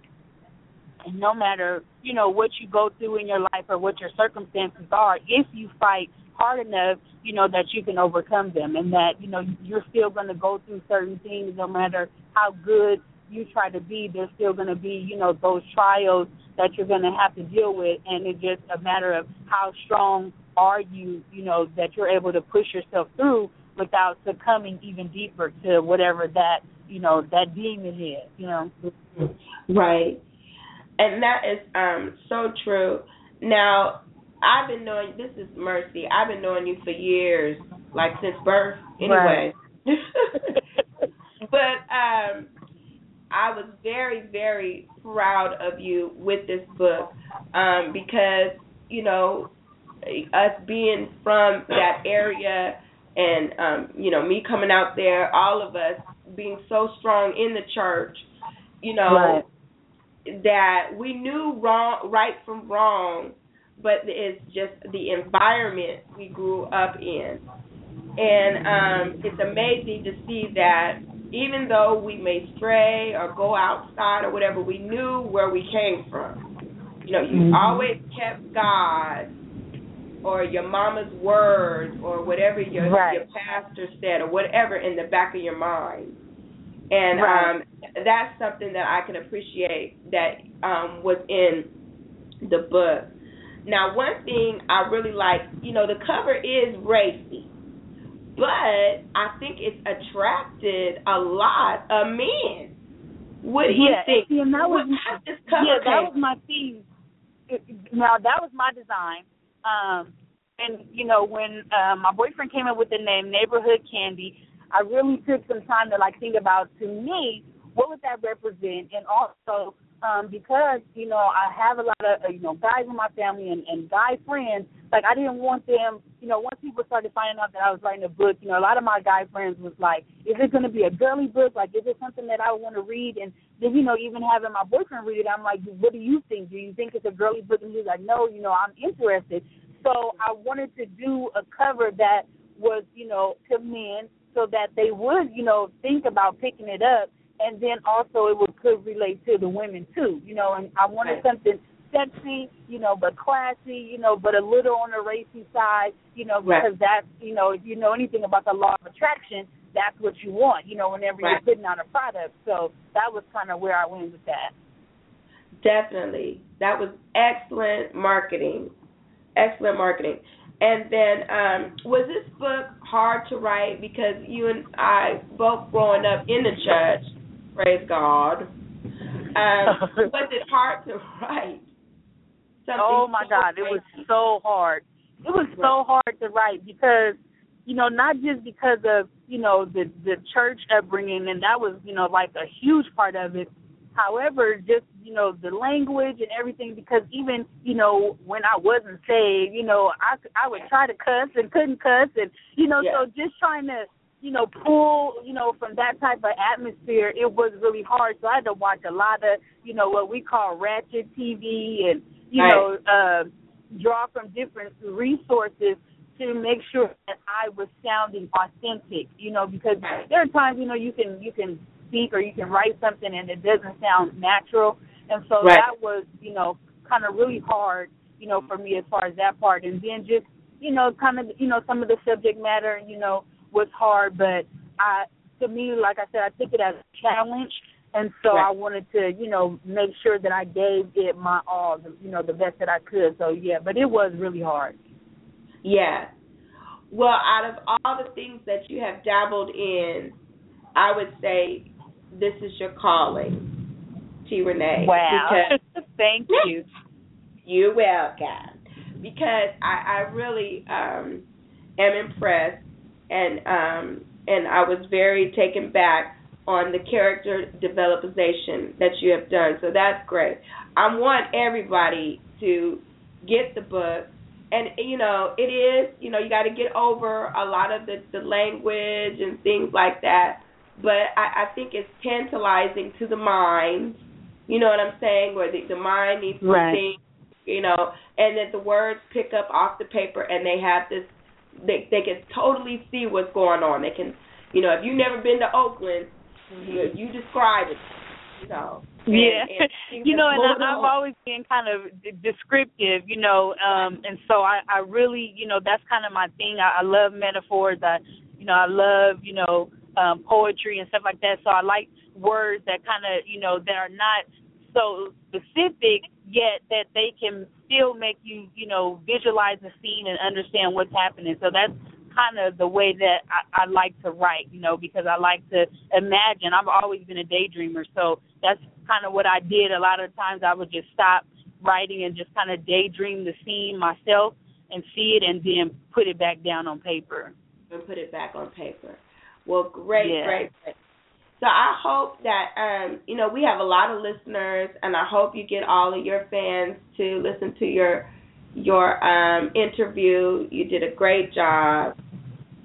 no matter, you know, what you go through in your life or what your circumstances are, if you fight hard enough, you know, that you can overcome them and that, you know, you're still going to go through certain things no matter how good you try to be. There's still going to be, you know, those trials that you're going to have to deal with, and it's just a matter of how strong are you, you know, that you're able to push yourself through without succumbing even deeper to whatever that, you know, that demon is, you know. Right. And that is um, so true. Now, I've been knowing, this is Mercy, I've been knowing you for years, like since birth anyway. Right. But um, I was very, very proud of you with this book um, because, you know, us being from that area and, um, you know, me coming out there, all of us being so strong in the church, you know, right. That we knew wrong, right from wrong, but it's just the environment we grew up in. And um, it's amazing to see that even though we may stray or go outside or whatever, we knew where we came from. You know, you mm-hmm. always kept God or your mama's words or whatever your, right. your pastor said or whatever in the back of your mind. And right. um, that's something that I can appreciate that um, was in the book. Now, one thing I really like, you know, the cover is racy, but I think it's attracted a lot of men. What do you yeah, think? And that was, what, this cover yeah, that was my theme. Now, that was my design. Um, and, you know, when uh, my boyfriend came up with the name Neighborhood Kandi, I really took some time to, like, think about, to me, what would that represent? And also, um, because, you know, I have a lot of, you know, guys in my family and, and guy friends, like, I didn't want them, you know, once people started finding out that I was writing a book, you know, a lot of my guy friends was like, is it going to be a girly book? Like, is it something that I want to read? And then, you know, even having my boyfriend read it, I'm like, what do you think? Do you think it's a girly book? And he's like, no, you know, I'm interested. So I wanted to do a cover that was, you know, to men, so that they would, you know, think about picking it up, and then also it would, could relate to the women too, you know, and I wanted something sexy, you know, but classy, you know, but a little on the racy side, you know, because right. that's, you know, if you know anything about the law of attraction, that's what you want, you know, whenever right. you're putting out a product. So that was kind of where I went with that. Definitely. That was excellent marketing. Excellent marketing. And then, um, was this book hard to write? Because you and I, both growing up in the church, praise God, um, was it hard to write? Something oh, my so God, crazy. It was so hard. It was so hard to write because, you know, not just because of, you know, the, the church upbringing, and that was, you know, like a huge part of it. However, just, you know, the language and everything, because even, you know, when I wasn't saved, you know, I, I would try to cuss and couldn't cuss. And, you know, yeah. so just trying to, you know, pull, you know, from that type of atmosphere, it was really hard. So I had to watch a lot of, you know, what we call ratchet T V and, you right. know, uh, draw from different resources to make sure that I was sounding authentic, you know, because there are times, you know, you can, you can, speak or you can write something and it doesn't sound natural. And so right. that was, you know, kind of really hard, you know, for me as far as that part. And then just, you know, kind of, you know, some of the subject matter, you know, was hard. But I, to me, like I said, I took it as a challenge And so right. I wanted to, you know, make sure that I gave it my all, you know, the best that I could. So, yeah, but it was really hard. Yeah. Well, out of all the things that you have dabbled in, I would say this is your calling, T. Renee. Wow. Thank you. You're welcome. Because I, I really um, am impressed, and um, and I was very taken back on the character developization that you have done. So that's great. I want everybody to get the book. And, you know, it is, you know, you got to get over a lot of the, the language and things like that. But I, I think it's tantalizing to the mind, you know what I'm saying, where the, the mind needs something, right. you know, and that the words pick up off the paper and they have this, they, they can totally see what's going on. They can, you know, if you've never been to Oakland, mm-hmm. you, you describe it, you know. Yeah, and, and you know, and I, I've always been kind of descriptive, you know, um, and so I, I really, you know, that's kind of my thing. I, I love metaphors. I, you know, I love, you know, um, poetry and stuff like that. So I like words that kind of, you know, that are not so specific, yet that they can still make you, you know, visualize the scene and understand what's happening. So that's kind of the way that I, I like to write, you know, because I like to imagine. I've always been a daydreamer, so that's kind of what I did. A lot of times I would just stop writing and just kind of daydream the scene myself and see it and then put it back down on paper. And put it back on paper. Well, great, yeah. great, great. So I hope that, um, you know, we have a lot of listeners, and I hope you get all of your fans to listen to your your um, interview. You did a great job.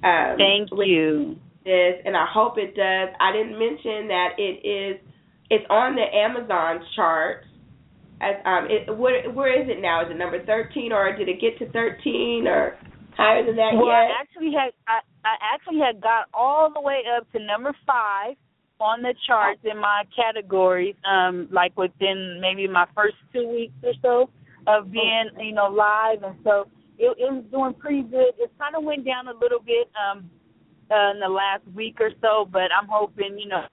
Um, Thank you. This, and I hope it does. I didn't mention that it is it's on the Amazon chart. As um, it, where, where is it now? Is it number thirteen, or did it get to thirteen, or higher than that well, yet? Well, I actually had I, I actually had got all the way up to number five on the charts in my categories, um, like within maybe my first two weeks or so of being, you know, live, and so. It, it was doing pretty good. It kind of went down a little bit um, uh, in the last week or so, but I'm hoping, you know,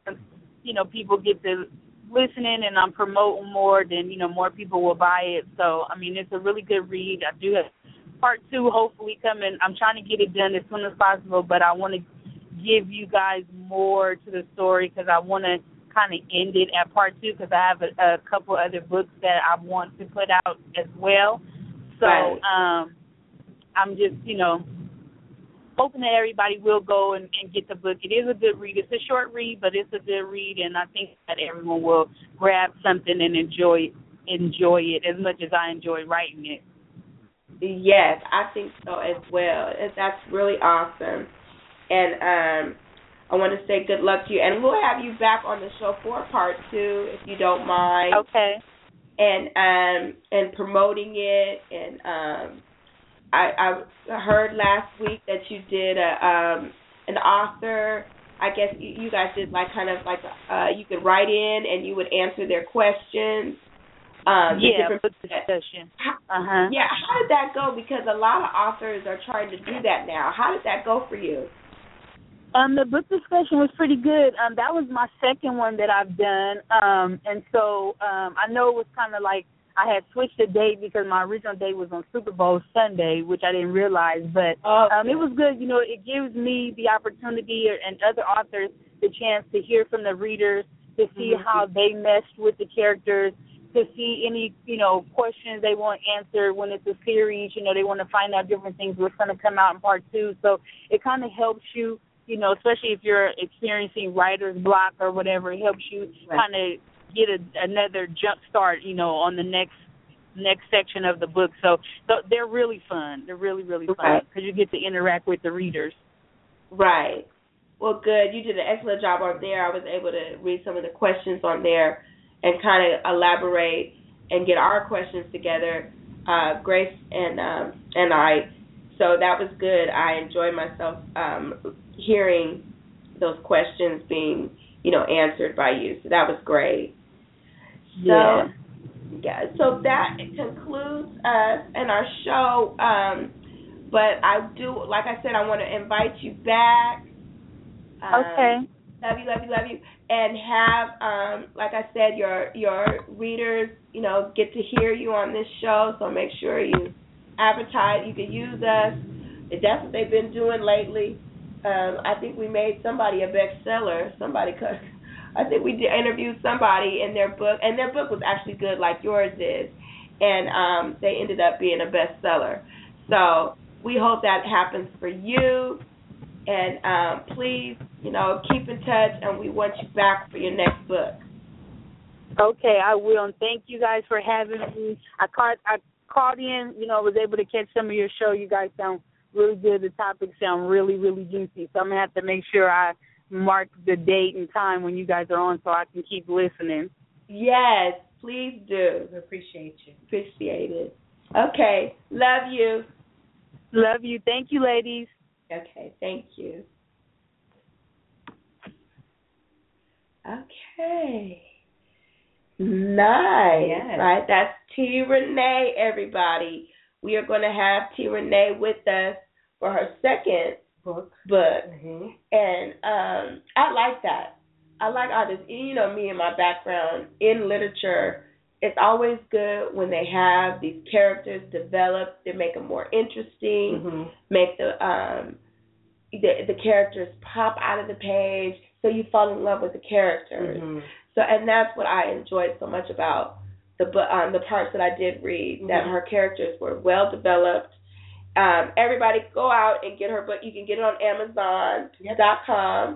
you know, people get to listening and I'm promoting more, then, you know, more people will buy it. So, I mean, it's a really good read. I do have part two hopefully coming. I'm trying to get it done as soon as possible, but I want to give you guys more to the story because I want to kind of end it at part two because I have a, a couple other books that I want to put out as well. So, right. um I'm just, you know, hoping that everybody will go and, and get the book. It is a good read. It's a short read, but it's a good read, and I think that everyone will grab something and enjoy enjoy it as much as I enjoy writing it. Yes, I think so as well. That's really awesome. And um, I want to say good luck to you. And we'll have you back on the show for part two, if you don't mind. Okay. And um, and promoting it and um, – I, I heard last week that you did a um, an author. I guess you, you guys did like kind of like a, uh, you could write in and you would answer their questions. Um, yeah, book discussion. Uh-huh. Yeah, how did that go? Because a lot of authors are trying to do that now. How did that go for you? Um, the book discussion was pretty good. Um, that was my second one that I've done, um, and so um, I know it was kind of like. I had switched the date because my original date was on Super Bowl Sunday, which I didn't realize. But um, it was good. You know, it gives me the opportunity and other authors the chance to hear from the readers, to see mm-hmm. how they meshed with the characters, to see any, you know, questions they want answered when it's a series. You know, they want to find out different things what's going to come out in part two. So it kind of helps you, you know, especially if you're experiencing writer's block or whatever, it helps you kind of – get a, another jump start, you know, on the next next section of the book. So, so they're really fun. They're really, really fun because right. you get to interact with the readers. Right. Well, good. You did an excellent job on there. I was able to read some of the questions on there and kind of elaborate and get our questions together, uh, Grace and um, and I. So that was good. I enjoyed myself um, hearing those questions being, you know, answered by you. So that was great. So, yeah. yeah. So that concludes us and our show. Um, but I do, like I said, I want to invite you back. Um, okay. Love you, love you, love you. And have, um, like I said, your your readers, you know, get to hear you on this show. So make sure you advertise. You can use us. If that's what they've been doing lately. Um, I think we made somebody a bestseller. Somebody could. I think we did interviewed somebody in their book, and their book was actually good, like yours is, and um, they ended up being a bestseller. So we hope that happens for you, and um, please, you know, keep in touch, and we want you back for your next book. Okay, I will, and thank you guys for having me. I called, I called in, you know, I was able to catch some of your show. You guys sound really good. The topics sound really, really juicy, so I'm going to have to make sure I mark the date and time when you guys are on so I can keep listening. Yes, please do. Appreciate you. Appreciate it. Okay, love you. Love you. Thank you, ladies. Okay, thank you. Okay. Nice. Yes. Right, that's T. Renee, everybody. We are going to have T. Renee with us for her second book, book, mm-hmm. and um, I like that. I like all this. You know, me and my background in literature, it's always good when they have these characters developed. They make them more interesting, mm-hmm. make the um, the the characters pop out of the page, so you fall in love with the characters. Mm-hmm. So, and that's what I enjoyed so much about the um, the parts that I did read. Mm-hmm. That her characters were well developed. Um, everybody go out and get her book. You can get it on Amazon dot com.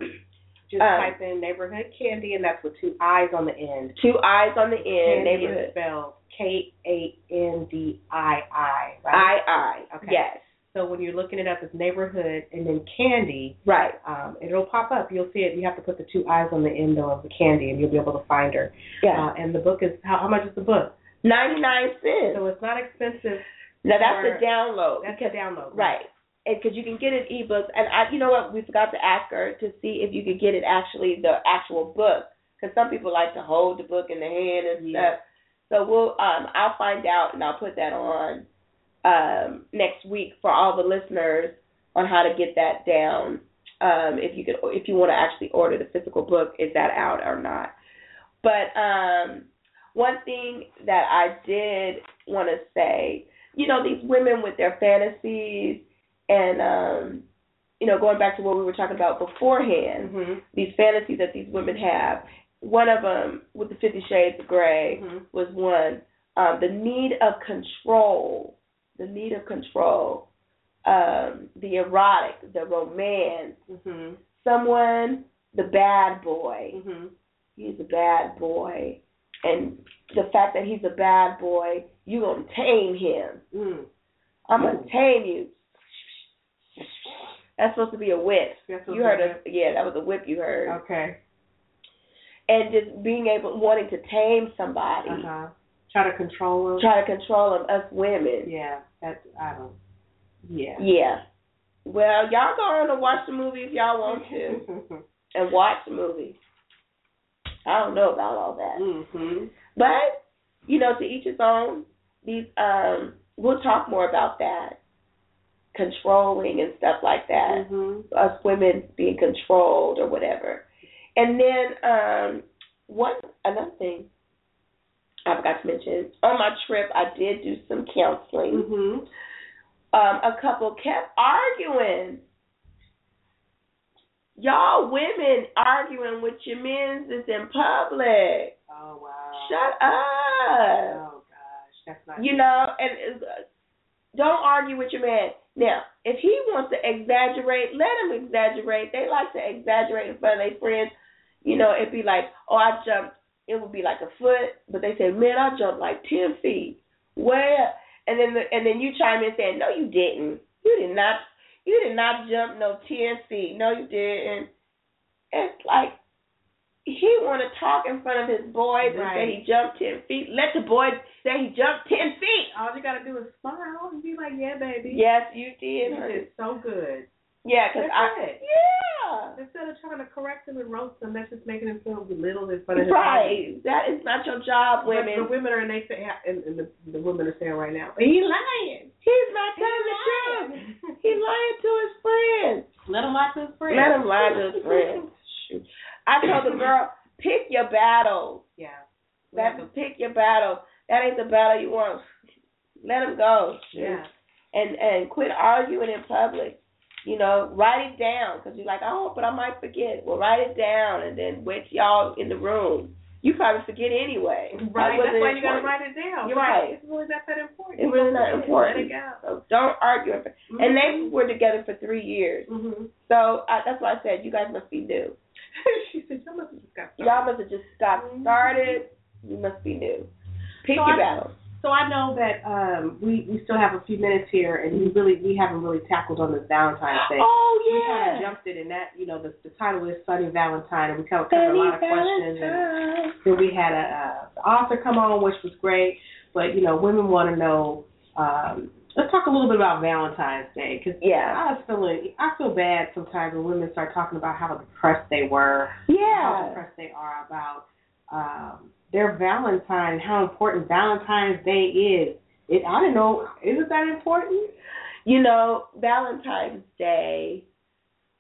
Just um, type in Neighborhood Kandi, and that's with two I's on the end. Two I's on the end. Neighborhood is spelled K A N D I I, right? I I, okay. Yes. So when you're looking it up, it's Neighborhood and then Kandi. Right. Um, it'll pop up. You'll see it. You have to put the two I's on the end, though, of the Kandi, and you'll be able to find her. Yeah. Uh, and the book is, how, how much is the book? ninety-nine cents. So it's not expensive. Now, that's a download. That's a download. Right. Because you can get it e-books. And, I, you know what? We forgot to ask her to see if you could get it actually, the actual book. Because some people like to hold the book in their hand and yeah. stuff. So we'll, um, I'll find out, and I'll put that on um, next week for all the listeners on how to get that down. Um, if you could, if you want to actually order the physical book, is that out or not? But um, one thing that I did want to say, you know, these women with their fantasies and, um, you know, going back to what we were talking about beforehand, mm-hmm. these fantasies that these women have, one of them with the Fifty Shades of Grey mm-hmm. was one, um, the need of control, the need of control, um, the erotic, the romance, mm-hmm. someone, the bad boy, mm-hmm. he's a bad boy. And the fact that he's a bad boy, you're going to tame him. Mm. I'm going to tame you. That's supposed to be a whip. You heard a, yeah, that was a whip you heard. Okay. And just being able, wanting to tame somebody. Uh-huh. Try to control them. Try to control them, us women. Yeah, that's, I don't, yeah. Yeah. Well, y'all go on and watch the movie if y'all want to. And watch the movie. I don't know about all that. Mm-hmm. But, you know, to each his own. These, um, we'll talk more about that, controlling and stuff like that, mm-hmm. us women being controlled or whatever. And then um, one another thing I forgot to mention, on my trip I did do some counseling. Mm-hmm. Um, a couple kept arguing. Y'all women arguing with your men is in public. Oh, wow. Shut up. Oh, gosh. That's not You know, and uh, don't argue with your man. Now, if he wants to exaggerate, let him exaggerate. They like to exaggerate in front of their friends. You know, it'd be like, oh, I jumped. It would be like a foot. But they say, man, I jumped like ten feet. Well, and then the, and then you chime in saying, no, you didn't. You did not You did not jump no ten feet. No, you didn't. It's like he want to talk in front of his boys right. and say he jumped ten feet. Let the boys say he jumped ten feet. All you got to do is smile and be like, yeah, baby. Yes, you did. You did so good. Yeah, because I. It. Yeah. Instead of trying to correct them and roast them, that's just making them feel belittled in front of his right. Body. That is not your job, women. But the women are, and they say, and, and the, the women are saying right now, he's lying. He's not telling the truth. He's lying to his friends. Let him lie to his friends. Let him lie to his friends. Shoot. I told the girl, pick your battles. Yeah. That's yeah. Pick your battle. That ain't the battle you want. Let them go. Yeah. And and quit arguing in public. You know, write it down because you're like, oh, but I might forget. Well, write it down and then wait till y'all in the room. You probably forget anyway. Right. That That's why important. You got to write it down. You're right. It's really not that important. It's really not important. Let it go. So don't argue. Mm-hmm. And they were together for three years. Mm-hmm. So I, that's why I said you guys must be new. She said y'all must have just got started. Y'all must have just got started. You must be new. Pick so your I, battle. So I know that um, we, we still have a few minutes here, and we really we haven't really tackled on this Valentine's Day. Oh, yeah. We kind of jumped it, and that, you know, the, the title is Sunny Valentine, and we kind of covered a lot of Valentine. Questions. And then we had a, a author come on, which was great. But, you know, women want to know, um, let's talk a little bit about Valentine's Day. Because yeah. I, was feeling, I feel bad sometimes when women start talking about how depressed they were, yeah. how depressed they are about, um, their Valentine, how important Valentine's Day is. It, I don't know, isn't that important? You know, Valentine's Day,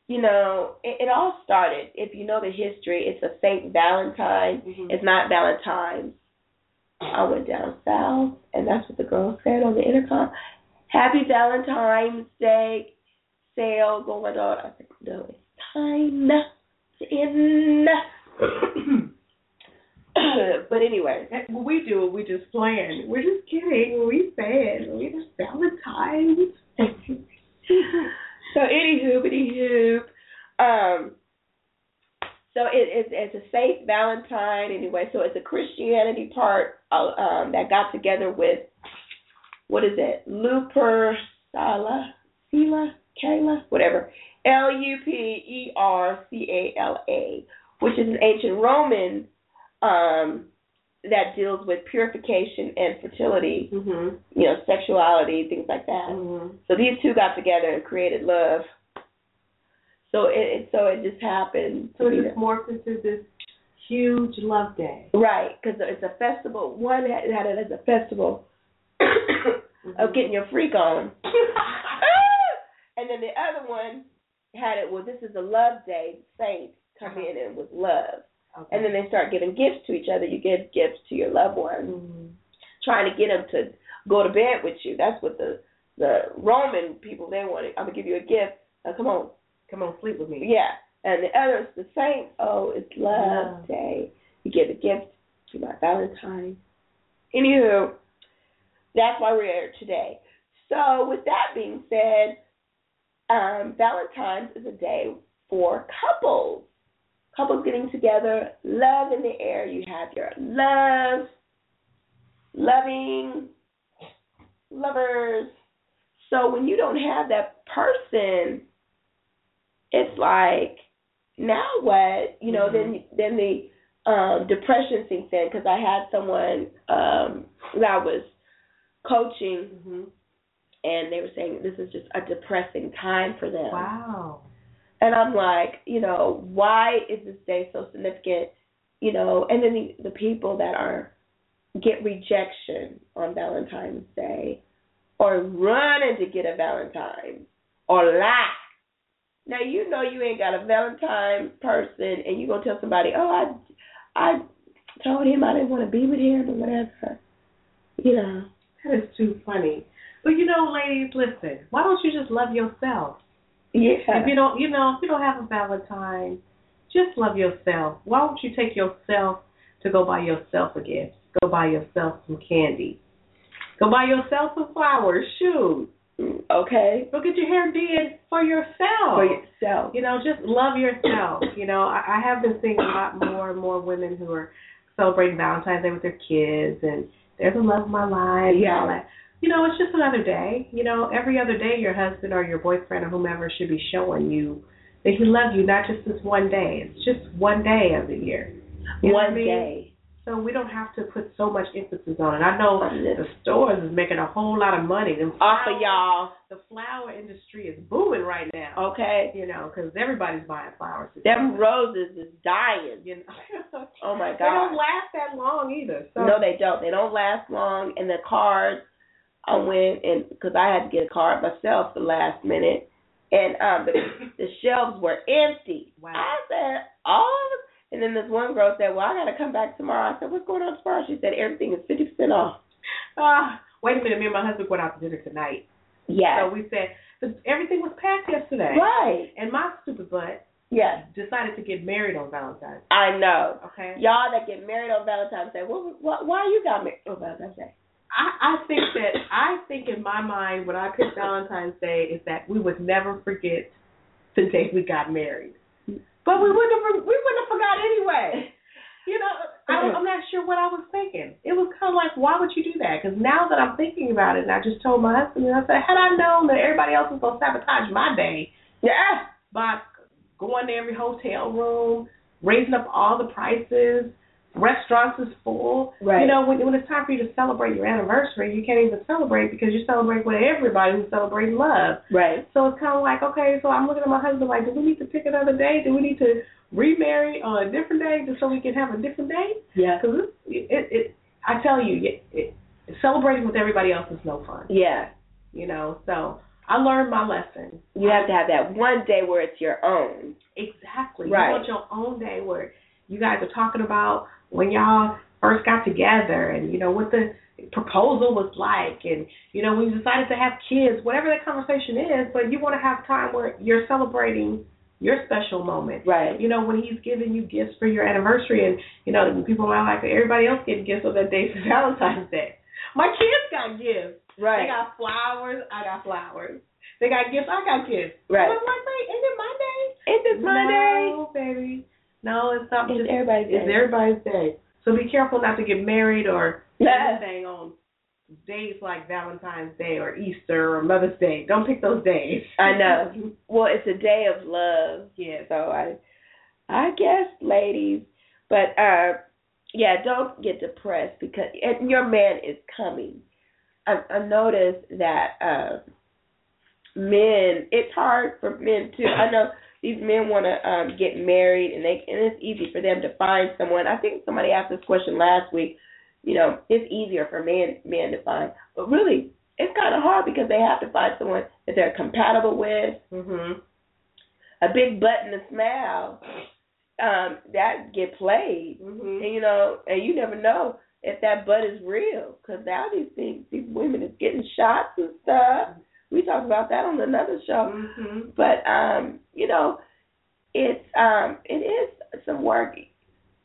you know, it, it all started, if you know the history, it's a Saint Valentine. Mm-hmm. It's not Valentine's. I went down south, and that's what the girl said on the intercom. Happy Valentine's Day sale going on. I said, no, it's time to end. But anyway, when we do it, we just plan. We're just kidding. When we say it, we're just Valentine's. So anywho, anywho. Um, so it, it, it's a Saint Valentine anyway. So it's a Christianity part um, that got together with, what is it? Lupercalia, Kayla, whatever. L U P E R C A L A, which is an ancient Roman Um, that deals with purification and fertility, mm-hmm. you know, sexuality, things like that. Mm-hmm. So these two got together and created love. So it so it just happened. So it just morphed into this huge love day. Right, because it's a festival. One had, had it as a festival mm-hmm. of getting your freak on. And then the other one had it, well, this is a love day. Saints come uh-huh. in and with love. Okay. And then they start giving gifts to each other. You give gifts to your loved one, mm-hmm. trying to get them to go to bed with you. That's what the the Roman people, they wanted. I'm going to give you a gift. Now, come on. Come on, sleep with me. Yeah. And the others, the saints, oh, it's love yeah. day. You give a gift to my Valentine. Anywho, that's why we're here today. So with that being said, um, Valentine's is a day for couples. Couples getting together, love in the air. You have your love, loving, lovers. So when you don't have that person, it's like, now what? You know, mm-hmm. then then the um, depression sinks in because I had someone um, that was coaching, mm-hmm. and they were saying this is just a depressing time for them. Wow. And I'm like, you know, why is this day so significant? You know, and then the, the people that are get rejection on Valentine's Day or running to get a Valentine or lie. Now, you know you ain't got a Valentine person and you're going to tell somebody, oh, I, I told him I didn't want to be with him or whatever. You know. That is too funny. But, you know, ladies, listen, why don't you just love yourself? Yeah. If you don't, you know, if you don't have a Valentine, just love yourself. Why don't you take yourself to go buy yourself a gift? Go buy yourself some candy. Go buy yourself some flowers, shoes. Okay. Go get your hair did for yourself. For yourself. You know, just love yourself. You know, I, I have been seeing a lot more and more women who are celebrating Valentine's Day with their kids, and they're the love of my life. Yeah. And all that. You know, it's just another day. You know, every other day your husband or your boyfriend or whomever should be showing you that he loves you, not just this one day. It's just one day of the year. You one know what I mean? Day. So we don't have to put so much emphasis on it. I know the stores is making a whole lot of money. Them off of y'all. The flower industry is booming right now. Okay. You know, because everybody's buying flowers. Them roses is dying. You know? Oh, my God. They don't last that long either. So. No, they don't. They don't last long. And the cards. I went and because I had to get a card myself the last minute, and um, the, the shelves were empty. Wow. I said, "Oh, And then this one girl said, well, I got to come back tomorrow. I said, what's going on tomorrow? She said, everything is fifty percent off. Uh, wait a minute. Me and my husband went out to dinner tonight. Yeah. So we said, because everything was packed yesterday. Right. And my stupid butt. Yes. Decided to get married on Valentine's Day. I know. Okay. Y'all that get married on Valentine's Day, what, what, why you got married on Valentine's Day? I, I think that, I think in my mind, when I picked Valentine's Day, is that we would never forget the day we got married. But we wouldn't have, we wouldn't have forgot anyway. You know, I, I'm not sure what I was thinking. It was kind of like, why would you do that? Because now that I'm thinking about it, and I just told my husband, and I said, had I known that everybody else was going to sabotage my day, yeah, by going to every hotel room, raising up all the prices, restaurants is full. Right. You know, when, when it's time for you to celebrate your anniversary, you can't even celebrate because you celebrate with everybody who celebrates love. Right. So it's kind of like, okay, so I'm looking at my husband like, do we need to pick another day? Do we need to remarry on a different day just so we can have a different day? Yeah. Because it, it, it, I tell you, it, it, celebrating with everybody else is no fun. Yeah. You know, so I learned my lesson. You have to have that one day where it's your own. Exactly. Right. You want your own day where you guys are talking about when y'all first got together and, you know, what the proposal was like and, you know, when you decided to have kids, whatever that conversation is, but you want to have time where you're celebrating your special moment. Right. You know, when he's giving you gifts for your anniversary and, you know, people are like, everybody else getting gifts on that day for Valentine's Day. My kids got gifts. Right. They got flowers. I got flowers. They got gifts. I got gifts. Right. So I'm like, wait, isn't it my day? Isn't it my day? No, baby. No, it's not. It's just, everybody's day. It's everybody's day. So be careful not to get married or yes. anything on days like Valentine's Day or Easter or Mother's Day. Don't pick those days. I know. Well, it's a day of love. Yeah. So I, I guess, ladies, but uh, yeah, don't get depressed because and your man is coming. I, I noticed that uh, men. It's hard for men too. I know. These men want to um, get married, and they and it's easy for them to find someone. I think somebody asked this question last week. You know, it's easier for men men to find, but really, it's kind of hard because they have to find someone that they're compatible with. Mm-hmm. A big butt and a smile um, that get played, mm-hmm. and you know, and you never know if that butt is real because now these things, these women is getting shots and stuff. We talked about that on another show, mm-hmm. but um, you know, it's um, it is some work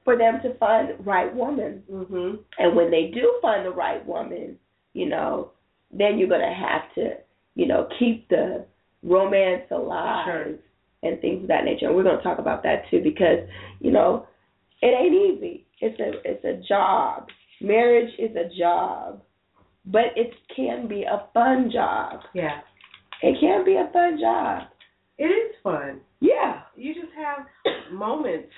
for them to find the right woman, mm-hmm. and when they do find the right woman, you know, then you're gonna have to, you know, keep the romance alive sure. and things of that nature. And we're gonna talk about that too because you know, it ain't easy. It's a it's a job. Marriage is a job. But it can be a fun job. Yeah. It can be a fun job. It is fun. Yeah. You just have moments,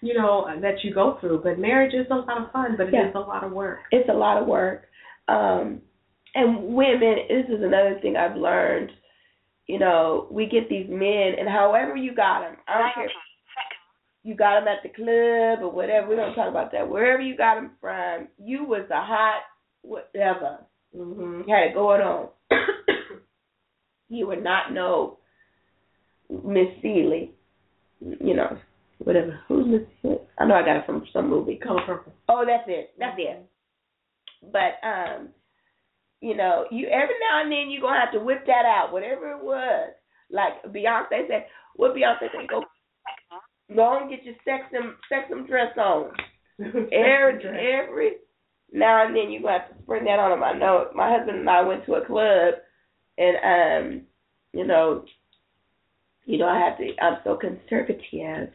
you know, that you go through. But marriage is a lot of fun, but it yeah. is a lot of work. It's a lot of work. Um, and women, this is another thing I've learned. You know, we get these men, and however you got them, I don't care. You got them at the club or whatever. We don't talk about that. Wherever you got them from, you was a hot, whatever mm-hmm. had it going on, you would not know Miss Seeley. You know, whatever. Who's Miss Seeley? I know I got it from some movie. Color Purple. Oh, that's it. That's mm-hmm. it. But um, you know, you every now and then you're gonna have to whip that out, whatever it was. Like Beyonce said, what Beyonce said, go, go and get your sexum sexum dress on. every every. Now and then you have to spring that on them. I know my husband and I went to a club, and um, you know, you know I have to. I'm so conservative.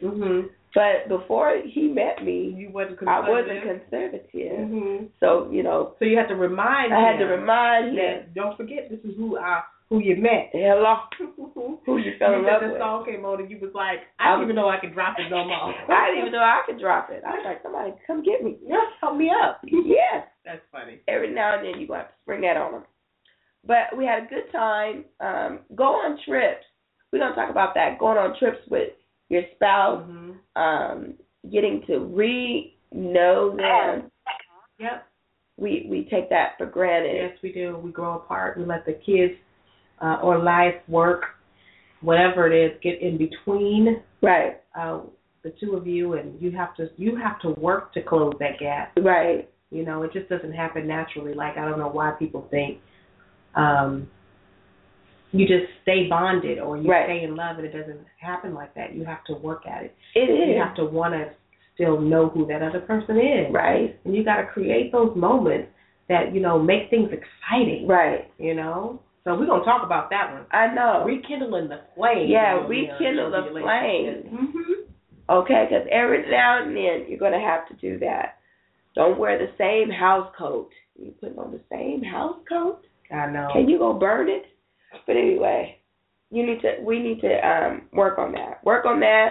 Mm-hmm. But before he met me, you wasn't I wasn't conservative. Mm-hmm. So you know, so you had to remind. I had to remind him. Don't forget, this is who I who you met. Hello, who you fell in love with. The song came on, and you was like, I didn't even know I could drop it no more. I didn't even know I could drop it. I was like, somebody come get me. Yeah, help me up. Yes. That's funny. Every now and then you have to spring that on them. But we had a good time. Um, go on trips. We're going to talk about that. Going on trips with your spouse, mm-hmm. um, getting to re-know them. Yep. We, we take that for granted. Yes, we do. We grow apart. We let the kids uh, or life work. Whatever it is, get in between. Right. Uh, the two of you, and you have to you have to work to close that gap. Right. You know, it just doesn't happen naturally. Like, I don't know why people think um, you just stay bonded or you right. stay in love, and it doesn't happen like that. You have to work at it. It is. You have to want to still know who that other person is. Right. And you got to create those moments that, you know, make things exciting. Right. You know? So we're going to talk about that one. I know. Rekindling the flame. Yeah, you know, rekindle the flame. Mm-hmm. Okay, because every now and then you're going to have to do that. Don't wear the same house coat. You putting on the same house coat? I know. Can you go burn it? But anyway, you need to. We need to um, work on that. Work on that.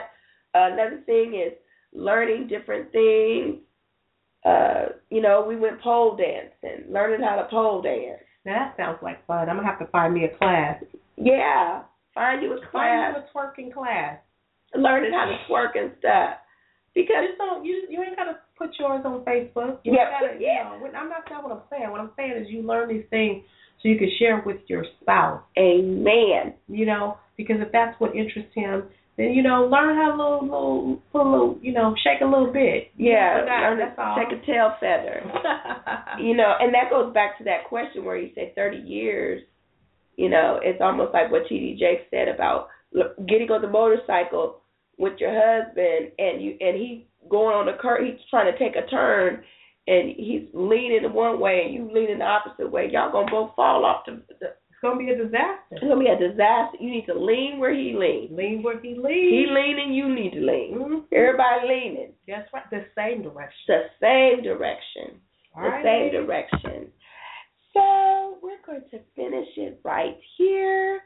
Uh, another thing is learning different things. Uh, you know, we went pole dancing, learning how to pole dance. Now that sounds like fun. I'm gonna have to find me a class. Yeah, find you a class. Find you a twerking class. Learning how to twerk and stuff. Because you, don't, you, you ain't got to put yours on Facebook. You yeah, gotta, yeah. You know, I'm not saying what I'm saying. What I'm saying is you learn these things so you can share with your spouse. Amen. You know, because if that's what interests him, then, you know, learn how to little, little, little, little, you know, shake a little bit. Yeah, you know, learn that's to all. Shake a tail feather. You know, and that goes back to that question where you said thirty years. You know, it's almost like what T D Jakes said about getting on the motorcycle with your husband, and you and he going on a curve, he's trying to take a turn, and he's leaning one way, and you leaning the opposite way. Y'all gonna both fall off. The, the, it's gonna be a disaster. It's gonna be a disaster. You need to lean where he leans. Lean where he leans. He leaning, you need to lean. Mm-hmm. Everybody leaning. That's right. The same direction. The same direction. All the right. same direction. So we're going to finish it right here.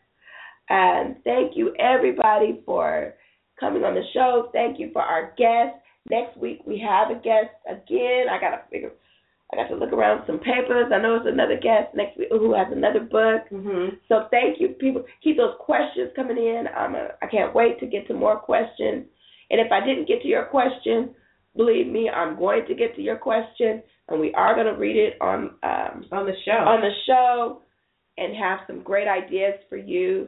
And um, thank you everybody for coming on the show. Thank you for our guest. Next week we have a guest again. I gotta figure. I got to look around some papers. I know it's another guest next week who has another book. Mm-hmm. So thank you, people. Keep those questions coming in. I'm a. I can't wait to get to more questions. And if I didn't get to your question, believe me, I'm going to get to your question, and we are going to read it on um, on the show on the show, and have some great ideas for you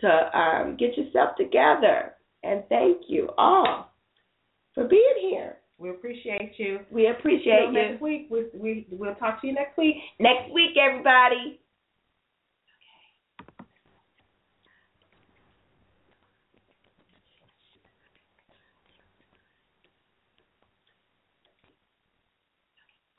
to um, get yourself together. And thank you all for being here. We appreciate you. We appreciate you. Next week, we, we, we'll talk to you next week. Next week, everybody.